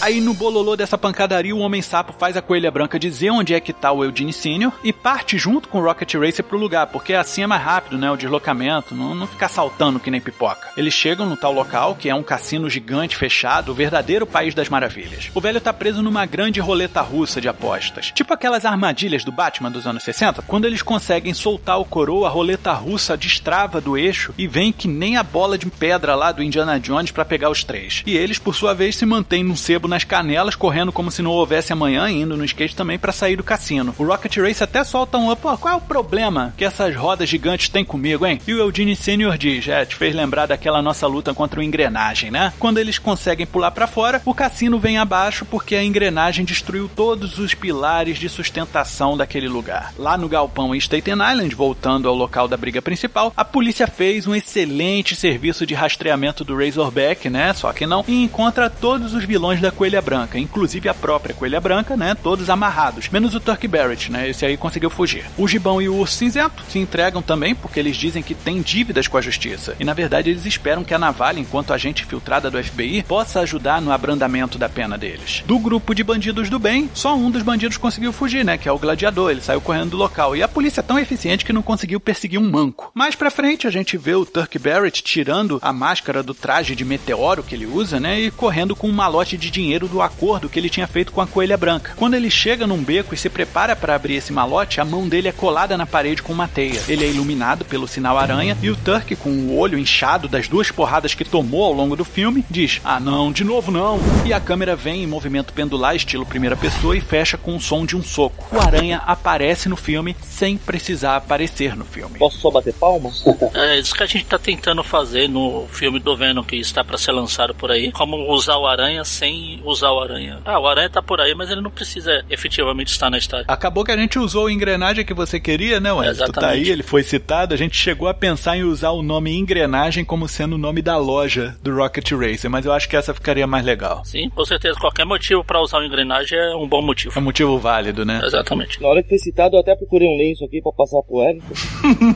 Aí no bololô dessa pancadaria, o Homem-Sapo faz a Coelha Branca dizer onde é que tá o Eugene Senior e parte junto com o Rocket Racer pro lugar, porque assim é mais rápido, né, o deslocamento, não ficar saltando que nem pipoca. Eles chegam no tal local, que é um cassino gigante fechado, o verdadeiro país das maravilhas. O velho tá preso numa grande roleta russa de apostas, tipo aquelas armadilhas do Batman dos anos 60, quando eles conseguem soltar o coroa, a roleta russa destrava do eixo e vem que nem a bola de pedra lá do Indiana Jones pra pegar os 3. E eles, por sua vez, se mantêm num sebo nas canelas, correndo como se não houvesse amanhã, indo no skate também pra sair do cassino. O Rocket Race até solta um: pô, qual é o problema que essas rodas gigantes têm comigo, hein? E o Eugene Senior diz: é, te fez lembrar daquela nossa luta contra o Engrenagem, né? Quando eles conseguem pular pra fora, o cassino vem abaixo porque a Engrenagem destruiu todos os pilares de sustentação daquele lugar. Lá no galpão em Staten Island, voltando ao local da briga principal, a polícia fez um excelente serviço de rastreamento do Razorback, né? Só que não, e encontra todos os vilões da Coelha Branca, inclusive a própria Coelha Branca, né, todos amarrados, menos o Turk Barrett, né, esse aí conseguiu fugir. O Gibão e o Urso Cinzento se entregam também porque eles dizem que têm dívidas com a justiça e na verdade eles esperam que a navalha, enquanto agente filtrada do FBI, possa ajudar no abrandamento da pena deles. Do grupo de bandidos do bem, só um dos bandidos conseguiu fugir, né, que é o Gladiador, ele saiu correndo do local e a polícia é tão eficiente que não conseguiu perseguir um manco. Mais pra frente a gente vê o Turk Barrett tirando a máscara do traje de meteoro que ele usa, né, e correndo com um malote de dinheiro do acordo que ele tinha feito com a Coelha Branca. Quando ele chega num beco e se prepara para abrir esse malote, a mão dele é colada na parede com uma teia. Ele é iluminado pelo sinal aranha e o Turk, com o olho inchado das 2 porradas que tomou ao longo do filme, diz: ah não, de novo não. E a câmera vem em movimento pendular, estilo primeira pessoa, e fecha com o som de um soco. O aranha aparece no filme sem precisar aparecer no filme. Posso só bater palmas? É isso que a gente tá tentando fazer no filme do Venom, que está para ser lançado por aí, como usar o aranha sem sem usar o Aranha. Ah, o Aranha tá por aí, mas ele não precisa efetivamente estar na história. Acabou que a gente usou a engrenagem que você queria, né, Wellington? Exatamente. Tá aí, ele foi citado, a gente chegou a pensar em usar o nome engrenagem como sendo o nome da loja do Rocket Racer, mas eu acho que essa ficaria mais legal. Sim, com certeza. Qualquer motivo pra usar o engrenagem é um bom motivo. É um motivo válido, né? Exatamente. Na hora que foi citado, eu até procurei um lenço aqui pra passar pro Wellington.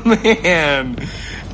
Man,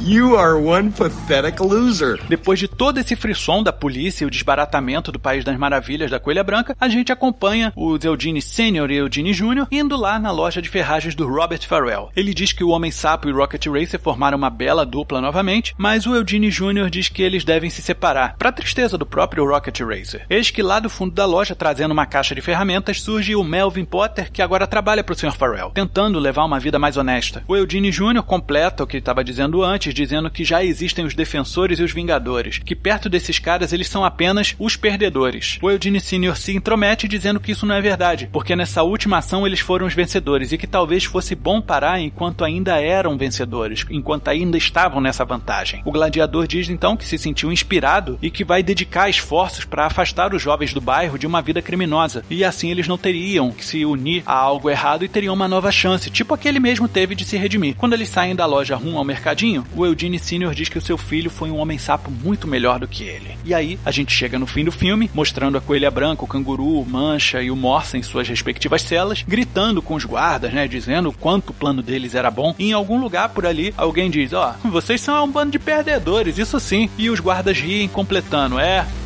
you are one pathetic loser. Depois de todo esse frisson da polícia e o desbaratamento do País das Maravilhas da Coelha Branca, a gente acompanha o Eugene Sr. e Eugene Jr. indo lá na loja de ferragens do Robert Farrell. Ele diz que o Homem-Sapo e o Rocket Racer formaram uma bela dupla novamente, mas o Eugene Jr. diz que eles devem se separar, pra tristeza do próprio Rocket Racer. Eis que lá do fundo da loja, trazendo uma caixa de ferramentas, surge o Melvin Potter, que agora trabalha pro Sr. Farrell, tentando levar uma vida mais honesta. O Eugene Jr. completa o que ele estava dizendo antes, dizendo que já existem os defensores e os vingadores, que perto desses caras eles são apenas os perdedores. O Eugene Sr. se intromete dizendo que isso não é verdade, porque nessa última ação eles foram os vencedores e que talvez fosse bom parar enquanto ainda eram vencedores, enquanto ainda estavam nessa vantagem. O gladiador diz então que se sentiu inspirado e que vai dedicar esforços para afastar os jovens do bairro de uma vida criminosa, e assim eles não teriam que se unir a algo errado e teriam uma nova chance, tipo aquele mesmo teve de se redimir. Quando eles saem da loja rumo ao mercadinho, o Eugene Sr. diz que o seu filho foi um homem-sapo muito melhor do que ele. E aí, a gente chega no fim do filme, mostrando a Coelha Branca, o Canguru, o Mancha e o Morsa em suas respectivas celas, gritando com os guardas, né, dizendo o quanto o plano deles era bom. E em algum lugar por ali, alguém diz, vocês são um bando de perdedores, isso sim. E os guardas riem, completando,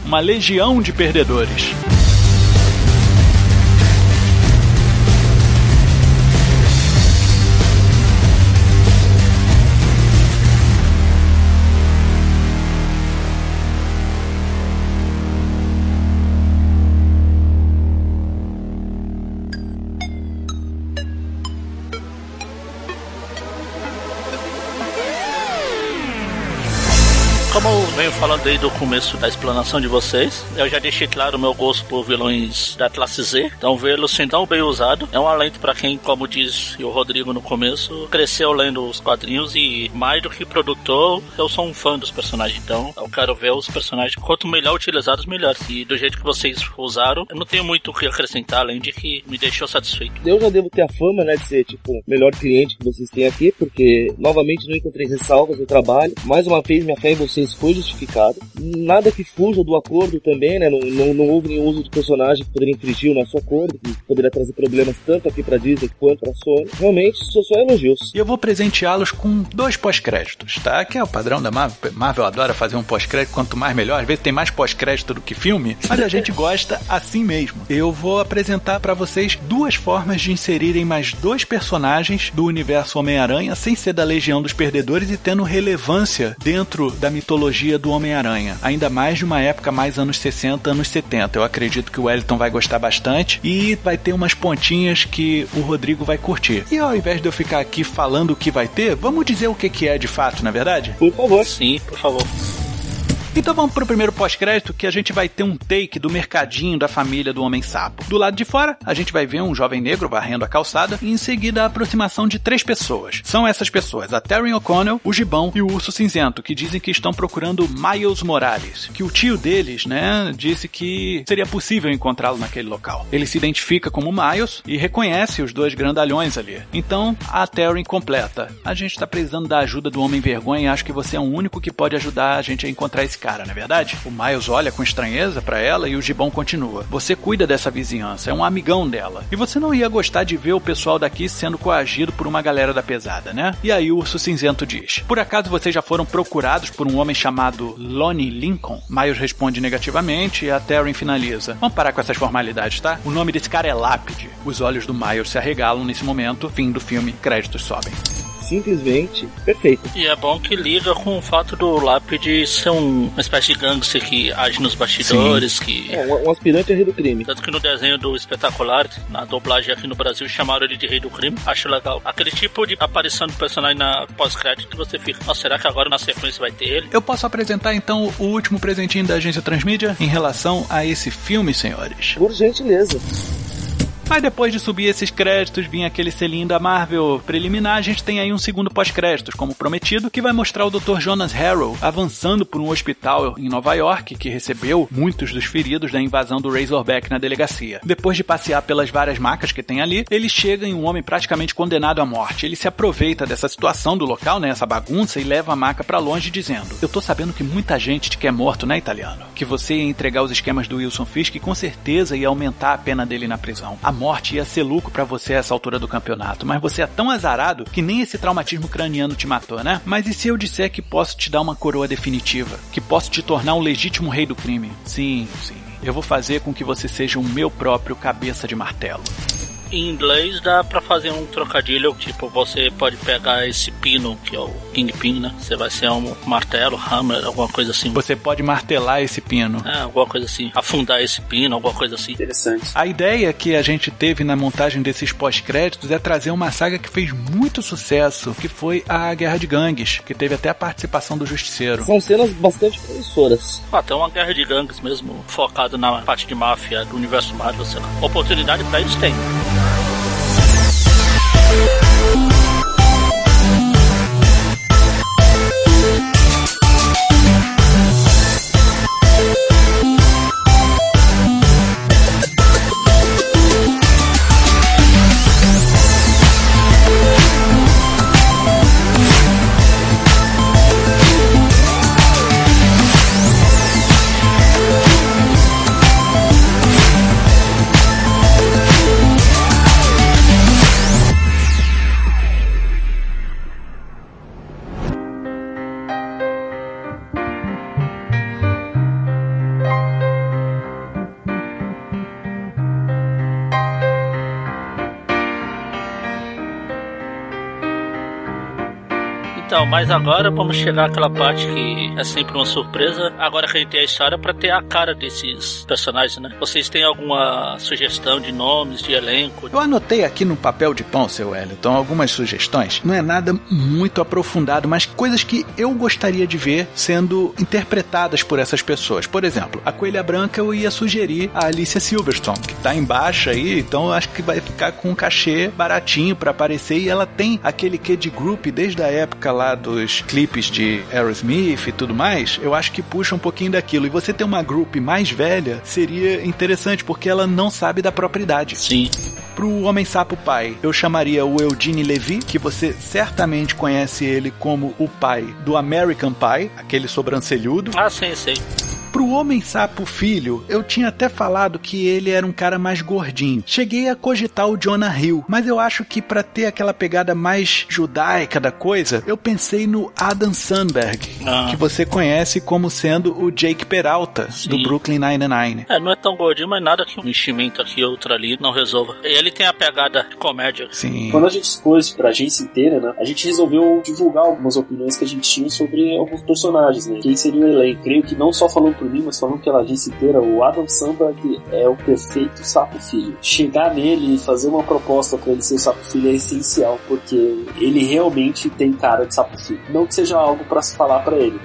uma legião de perdedores. Falando aí do começo da explanação de vocês, eu já deixei claro o meu gosto por vilões da classe Z, então vê-los sendo tão bem usado é um alento pra quem, como diz o Rodrigo no começo, cresceu lendo os quadrinhos e mais do que produtor, eu sou um fã dos personagens, então eu quero ver os personagens, quanto melhor utilizados, melhor. E do jeito que vocês usaram, eu não tenho muito o que acrescentar, além de que me deixou satisfeito. Eu já devo ter a fama, né, de ser, o melhor cliente que vocês têm aqui, porque, novamente, não encontrei ressalvas no trabalho, mais uma vez, minha fé em vocês foi justificada. Nada que fuja do acordo também, né? Não houve nenhum uso de personagem que poderia infringir o nosso acordo, que poderia trazer problemas tanto aqui pra Disney quanto pra Sony. Realmente, só elogios. E eu vou presenteá-los com 2 pós-créditos, tá? Que é o padrão da Marvel. Marvel adora fazer um pós-crédito, quanto mais melhor. Às vezes tem mais pós-crédito do que filme, mas a gente gosta assim mesmo. Eu vou apresentar pra vocês 2 formas de inserirem mais 2 personagens do universo Homem-Aranha, sem ser da Legião dos Perdedores e tendo relevância dentro da mitologia do Homem-Aranha, ainda mais de uma época mais anos 60, anos 70. Eu acredito que o Wellington vai gostar bastante e vai ter umas pontinhas que o Rodrigo vai curtir. E ao invés de eu ficar aqui falando o que vai ter, vamos dizer o que é de fato, não é verdade? Por favor. Sim, por favor. Então vamos pro primeiro pós-crédito, que a gente vai ter um take do mercadinho da família do Homem-Sapo. Do lado de fora, a gente vai ver um jovem negro varrendo a calçada e em seguida a aproximação de 3 pessoas. São essas pessoas, a Taryn O'Connell, o Gibão e o Urso Cinzento, que dizem que estão procurando Miles Morales, que o tio deles, né, disse que seria possível encontrá-lo naquele local. Ele se identifica como Miles e reconhece os 2 grandalhões ali. Então, a Taryn completa. A gente tá precisando da ajuda do Homem-Vergonha e acho que você é o único que pode ajudar a gente a encontrar esse cara, não é verdade? O Miles olha com estranheza pra ela e o Gibão continua. Você cuida dessa vizinhança, é um amigão dela. E você não ia gostar de ver o pessoal daqui sendo coagido por uma galera da pesada, né? E aí o Urso Cinzento diz, por acaso vocês já foram procurados por um homem chamado Lonnie Lincoln? Miles responde negativamente e a Taryn finaliza. Vamos parar com essas formalidades, tá? O nome desse cara é Lápide. Os olhos do Miles se arregalam nesse momento. Fim do filme, créditos sobem. Simplesmente perfeito. E é bom que liga com o fato do Lápide ser uma espécie de gangster que age nos bastidores. Sim. Que é um aspirante a rei do crime. Tanto que no desenho do Espetacular, na dublagem aqui no Brasil, chamaram ele de rei do crime. Acho legal. Aquele tipo de aparição do personagem na pós-crédito que você fica, será que agora na sequência vai ter ele? Eu posso apresentar então o último presentinho da Agência Transmídia em relação a esse filme, senhores? Por gentileza. Mas depois de subir esses créditos, vinha aquele selinho da Marvel preliminar, a gente tem aí um segundo pós-créditos, como prometido, que vai mostrar o Dr. Jonas Harrow avançando por um hospital em Nova York, que recebeu muitos dos feridos da invasão do Razorback na delegacia. Depois de passear pelas várias macas que tem ali, ele chega em um homem praticamente condenado à morte. Ele se aproveita dessa situação do local, né, essa bagunça, e leva a maca pra longe dizendo: eu tô sabendo que muita gente te quer morto, né, italiano? Que você ia entregar os esquemas do Wilson Fisk e com certeza ia aumentar a pena dele na prisão. A morte ia ser lucro pra você a essa altura do campeonato, mas você é tão azarado que nem esse traumatismo craniano te matou, né? Mas e se eu disser que posso te dar uma coroa definitiva? Que posso te tornar um legítimo rei do crime? Sim. Eu vou fazer com que você seja o meu próprio cabeça de martelo. Em inglês dá pra fazer um trocadilho, tipo, você pode pegar esse pino, que é o Kingpin, né? Você vai ser um martelo, hammer, alguma coisa assim. Você pode martelar esse pino. É, alguma coisa assim. Afundar esse pino, alguma coisa assim. Interessante. A ideia que a gente teve na montagem desses pós-créditos é trazer uma saga que fez muito sucesso, que foi a Guerra de Gangues, que teve até a participação do Justiceiro. São cenas bastante promissoras. Até uma Guerra de Gangues mesmo, focada na parte de máfia, do universo Marvel, sei lá. Oportunidade pra eles tem. Mas agora vamos chegar àquela parte que é sempre uma surpresa. Agora que a gente tem a história pra ter a cara desses personagens, né? Vocês têm alguma sugestão de nomes, de elenco? Eu anotei aqui no papel de pão, seu Wellington, algumas sugestões. Não é nada muito aprofundado, mas coisas que eu gostaria de ver sendo interpretadas por essas pessoas. Por exemplo, a Coelha Branca, eu ia sugerir a Alicia Silverstone, que tá em baixa aí, então eu acho que vai ficar com um cachê baratinho pra aparecer, e ela tem aquele quê de group desde a época lá dos clipes de Aerosmith e tudo mais. Eu acho que puxa um pouquinho daquilo, e você ter uma group mais velha seria interessante, porque ela não sabe da própria idade. Sim. Pro Homem-Sapo Pai, eu chamaria o Eugene Levy, que você certamente conhece ele como o pai do American Pie, aquele sobrancelhudo. Ah, sim. Pro Homem-Sapo Filho, eu tinha até falado que ele era um cara mais gordinho. Cheguei a cogitar o Jonah Hill, mas eu acho que pra ter aquela pegada mais judaica da coisa, eu pensei no Adam Sandberg, que você conhece como sendo o Jake Peralta, sim, do Brooklyn Nine-Nine. É, não é tão gordinho, mas nada que um enchimento aqui e outro ali não resolva. E ele tem a pegada de comédia. Sim. Quando a gente expôs pra agência inteira, né, a gente resolveu divulgar algumas opiniões que a gente tinha sobre alguns personagens, né, quem seria o elenco. Creio que não só falou por mim, mas falando pela agência inteira, o Adam Sandberg é o perfeito Sapo Filho. Chegar nele e fazer uma proposta pra ele ser o Sapo Filho é essencial, porque ele realmente tem cara de Sapo Filho. Não que seja algo pra se falar pra ele.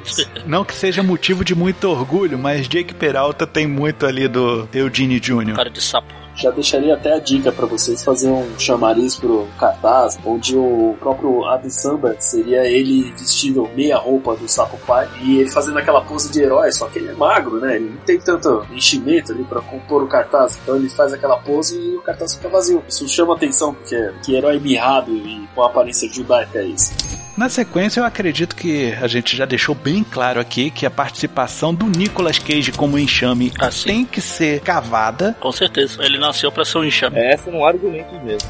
Não que seja motivo de muito orgulho, mas Jake Peralta tem muito ali do Eugene Jr. Cara de sapo. Já deixaria até a dica pra vocês fazer um chamariz pro cartaz, onde o próprio Adam Sandberg seria ele vestindo meia roupa do Sapo Pai e ele fazendo aquela pose de herói, só que ele é magro, né? Ele não tem tanto enchimento ali pra compor o cartaz, então ele faz aquela pose e o cartaz fica vazio. Isso chama atenção, porque que herói mirrado e com a aparência judaica é isso. Na sequência, eu acredito que a gente já deixou bem claro aqui que a participação do Nicolas Cage como enxame tem que ser cavada. Com certeza, ele nasceu pra ser um enxame. Essa não há argumento mesmo.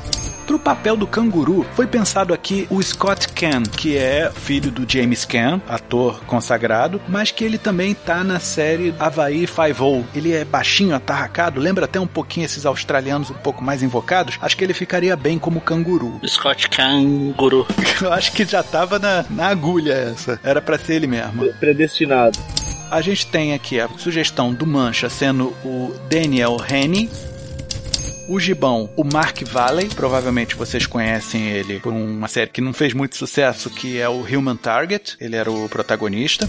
Pro papel do canguru, foi pensado aqui o Scott Caan, que é filho do James Caan, ator consagrado, mas que ele também tá na série Hawaii Five-O. Ele é baixinho, atarracado, lembra até um pouquinho esses australianos um pouco mais invocados. Acho que ele ficaria bem como canguru. Scott Canguru. Eu acho que já tava na agulha essa. Era pra ser ele mesmo. Predestinado. A gente tem aqui a sugestão do Mancha sendo o Daniel Haney. O Gibão, o Mark Valley, provavelmente vocês conhecem ele por uma série que não fez muito sucesso, que é o Human Target, ele era o protagonista.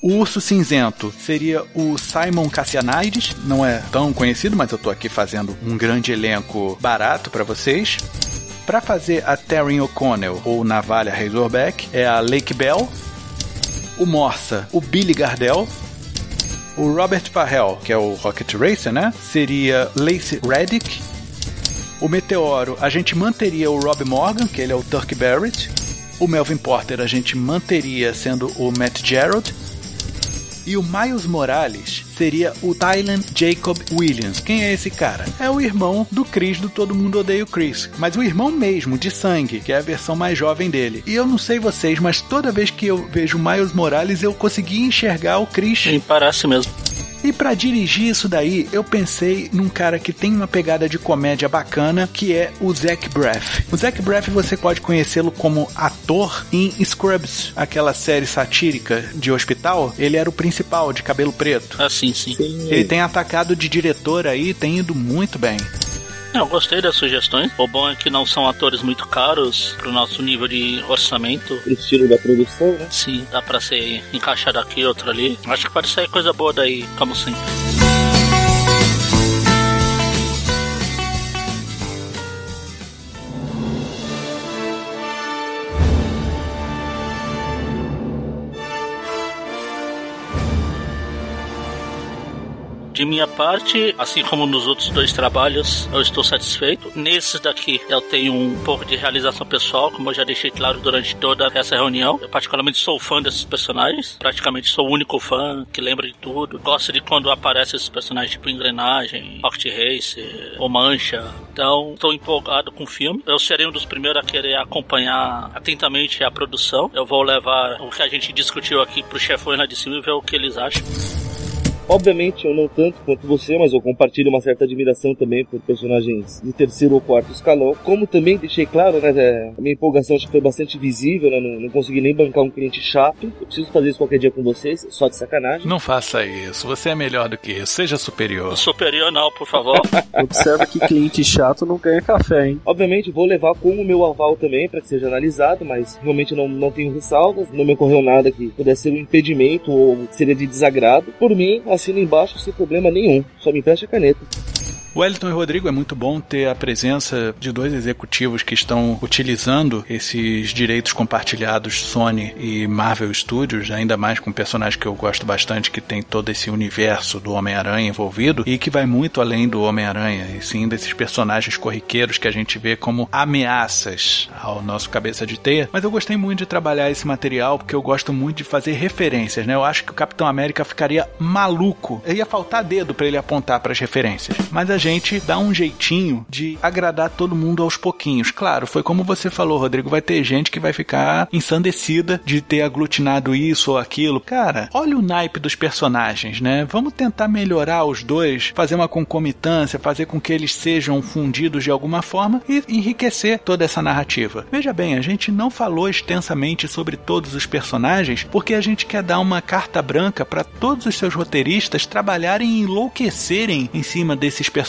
O Urso Cinzento seria o Simon Cassianides, não é tão conhecido, mas eu tô aqui fazendo um grande elenco barato pra vocês. Pra fazer a Taryn O'Connell, ou Navalha Razorback, é a Lake Bell. O Morsa, o Billy Gardell. O Robert Farrell, que é o Rocket Racer, né? Seria Lacey Reddick. O Meteoro, a gente manteria o Rob Morgan, que ele é o Turk Barrett. O Melvin Potter, a gente manteria sendo o Matt Gerald. E o Miles Morales seria o Tylan Jacob Williams. Quem é esse cara? É o irmão do Chris do Todo Mundo Odeia o Chris. Mas o irmão mesmo, de sangue, que é a versão mais jovem dele. E eu não sei vocês, mas toda vez que eu vejo o Miles Morales, eu consegui enxergar o Chris. Sim, parece mesmo. E pra dirigir isso daí, eu pensei num cara que tem uma pegada de comédia bacana, que é o Zach Braff. O Zach Braff você pode conhecê-lo como ator em Scrubs, aquela série satírica de hospital. Ele era o principal, de cabelo preto. Ah, sim, sim. Sim. Ele tem atacado de diretor aí, tem ido muito bem. Eu gostei das sugestões. O bom é que não são atores muito caros pro nosso nível de orçamento. O estilo da produção, né? Sim, dá pra ser encaixado aqui, outro ali. Acho que pode sair coisa boa daí, como sempre. De minha parte, assim como nos outros dois trabalhos, eu estou satisfeito. Nesse daqui eu tenho um pouco de realização pessoal, como eu já deixei claro durante toda essa reunião. Eu particularmente sou fã desses personagens, praticamente sou o único fã que lembra de tudo. Gosto de quando aparecem esses personagens tipo Engrenagem, Rocket Racer ou Mancha. Então, estou empolgado com o filme. Eu serei um dos primeiros a querer acompanhar atentamente a produção. Eu vou levar o que a gente discutiu aqui pro chefão lá de cima e ver o que eles acham. Obviamente, eu não tanto quanto você, mas eu compartilho uma certa admiração também por personagens de terceiro ou quarto escalão. Como também deixei claro, né, a minha empolgação acho que foi bastante visível, né, não consegui nem bancar um cliente chato. Eu preciso fazer isso qualquer dia com vocês, só de sacanagem. Não faça isso, você é melhor do que isso, seja superior. Superior não, por favor. Observa que cliente chato não ganha café, hein? Obviamente, vou levar com o meu aval também, para que seja analisado, mas realmente não tenho ressalvas, não me ocorreu nada que pudesse ser um impedimento ou seria de desagrado. Por mim, assina embaixo sem problema nenhum, só me empreste a caneta. Wellington e Rodrigo, é muito bom ter a presença de dois executivos que estão utilizando esses direitos compartilhados Sony e Marvel Studios, ainda mais com um personagem que eu gosto bastante, que tem todo esse universo do Homem-Aranha envolvido e que vai muito além do Homem-Aranha, e sim desses personagens corriqueiros que a gente vê como ameaças ao nosso cabeça de teia. Mas eu gostei muito de trabalhar esse material, porque eu gosto muito de fazer referências, né? Eu acho que o Capitão América ficaria maluco, ia faltar dedo pra ele apontar pras referências, mas a gente dá um jeitinho de agradar todo mundo aos pouquinhos. Claro, foi como você falou, Rodrigo, vai ter gente que vai ficar ensandecida de ter aglutinado isso ou aquilo. Cara, olha o naipe dos personagens, né? Vamos tentar melhorar os dois, fazer uma concomitância, fazer com que eles sejam fundidos de alguma forma e enriquecer toda essa narrativa. Veja bem, a gente não falou extensamente sobre todos os personagens porque a gente quer dar uma carta branca para todos os seus roteiristas trabalharem e enlouquecerem em cima desses personagens.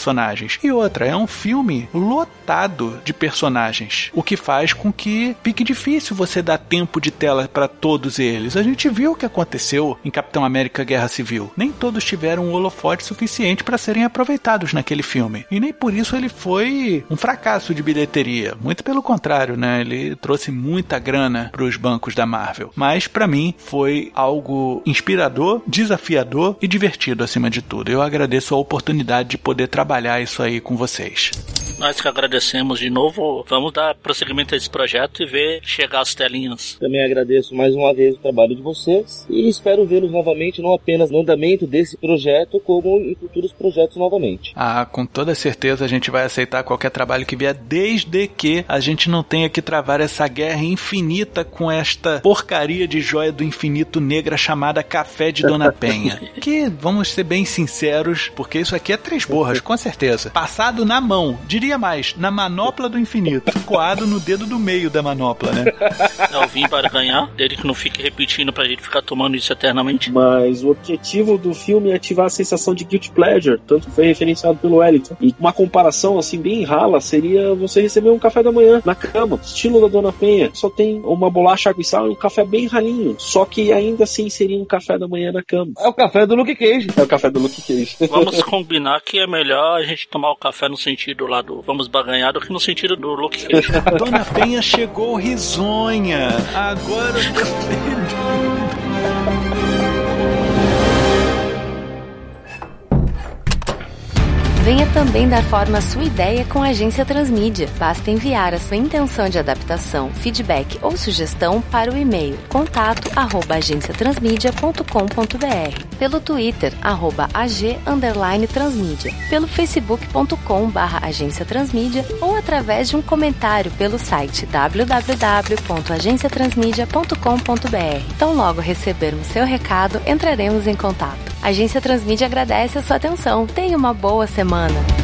E outra, é um filme lotado de personagens, o que faz com que fique difícil você dar tempo de tela para todos eles. A gente viu o que aconteceu em Capitão América Guerra Civil. Nem todos tiveram um holofote suficiente para serem aproveitados naquele filme. E nem por isso ele foi um fracasso de bilheteria. Muito pelo contrário, né? Ele trouxe muita grana para os bancos da Marvel. Mas para mim foi algo inspirador, desafiador e divertido acima de tudo. Eu agradeço a oportunidade de poder trabalhar isso aí com vocês. Nós que agradecemos de novo. Vamos dar prosseguimento a esse projeto e ver chegar as telinhas. Também agradeço mais uma vez o trabalho de vocês e espero vê-los novamente, não apenas no andamento desse projeto, como em futuros projetos novamente. Ah, com toda certeza a gente vai aceitar qualquer trabalho que vier, desde que a gente não tenha que travar essa guerra infinita com esta porcaria de joia do infinito negra chamada Café de Dona Penha. Que, vamos ser bem sinceros, porque isso aqui é três borras, com certeza. Passado na mão, diria diria mais, na manopla do infinito, coado no dedo do meio da manopla, né? Eu vim para ganhar, ele que não fique repetindo pra gente ficar tomando isso eternamente. Mas o objetivo do filme é ativar a sensação de guilty pleasure, tanto que foi referenciado pelo Wellington. E uma comparação, assim, bem rala seria você receber um café da manhã na cama, estilo da Dona Penha, só tem uma bolacha, água e sal e um café bem ralinho, só que ainda assim seria um café da manhã na cama. É o café do Luke Cage. É o café do Luke Cage. Vamos combinar que é melhor a gente tomar o café no sentido lá do vamos baganhar do que no sentido do Luke Cage. A Dona Penha chegou risonha. Agora eu tô entendendo. Venha também dar forma à sua ideia com a Agência Transmídia. Basta enviar a sua intenção de adaptação, feedback ou sugestão para o e-mail contato@agenciatransmedia.com.br, pelo Twitter @ag_transmedia, pelo facebook.com/agenciatransmedia ou através de um comentário pelo site www.agenciatransmedia.com.br. Tão logo recebermos seu recado, entraremos em contato. A Agência Transmídia agradece a sua atenção. Tenha uma boa semana.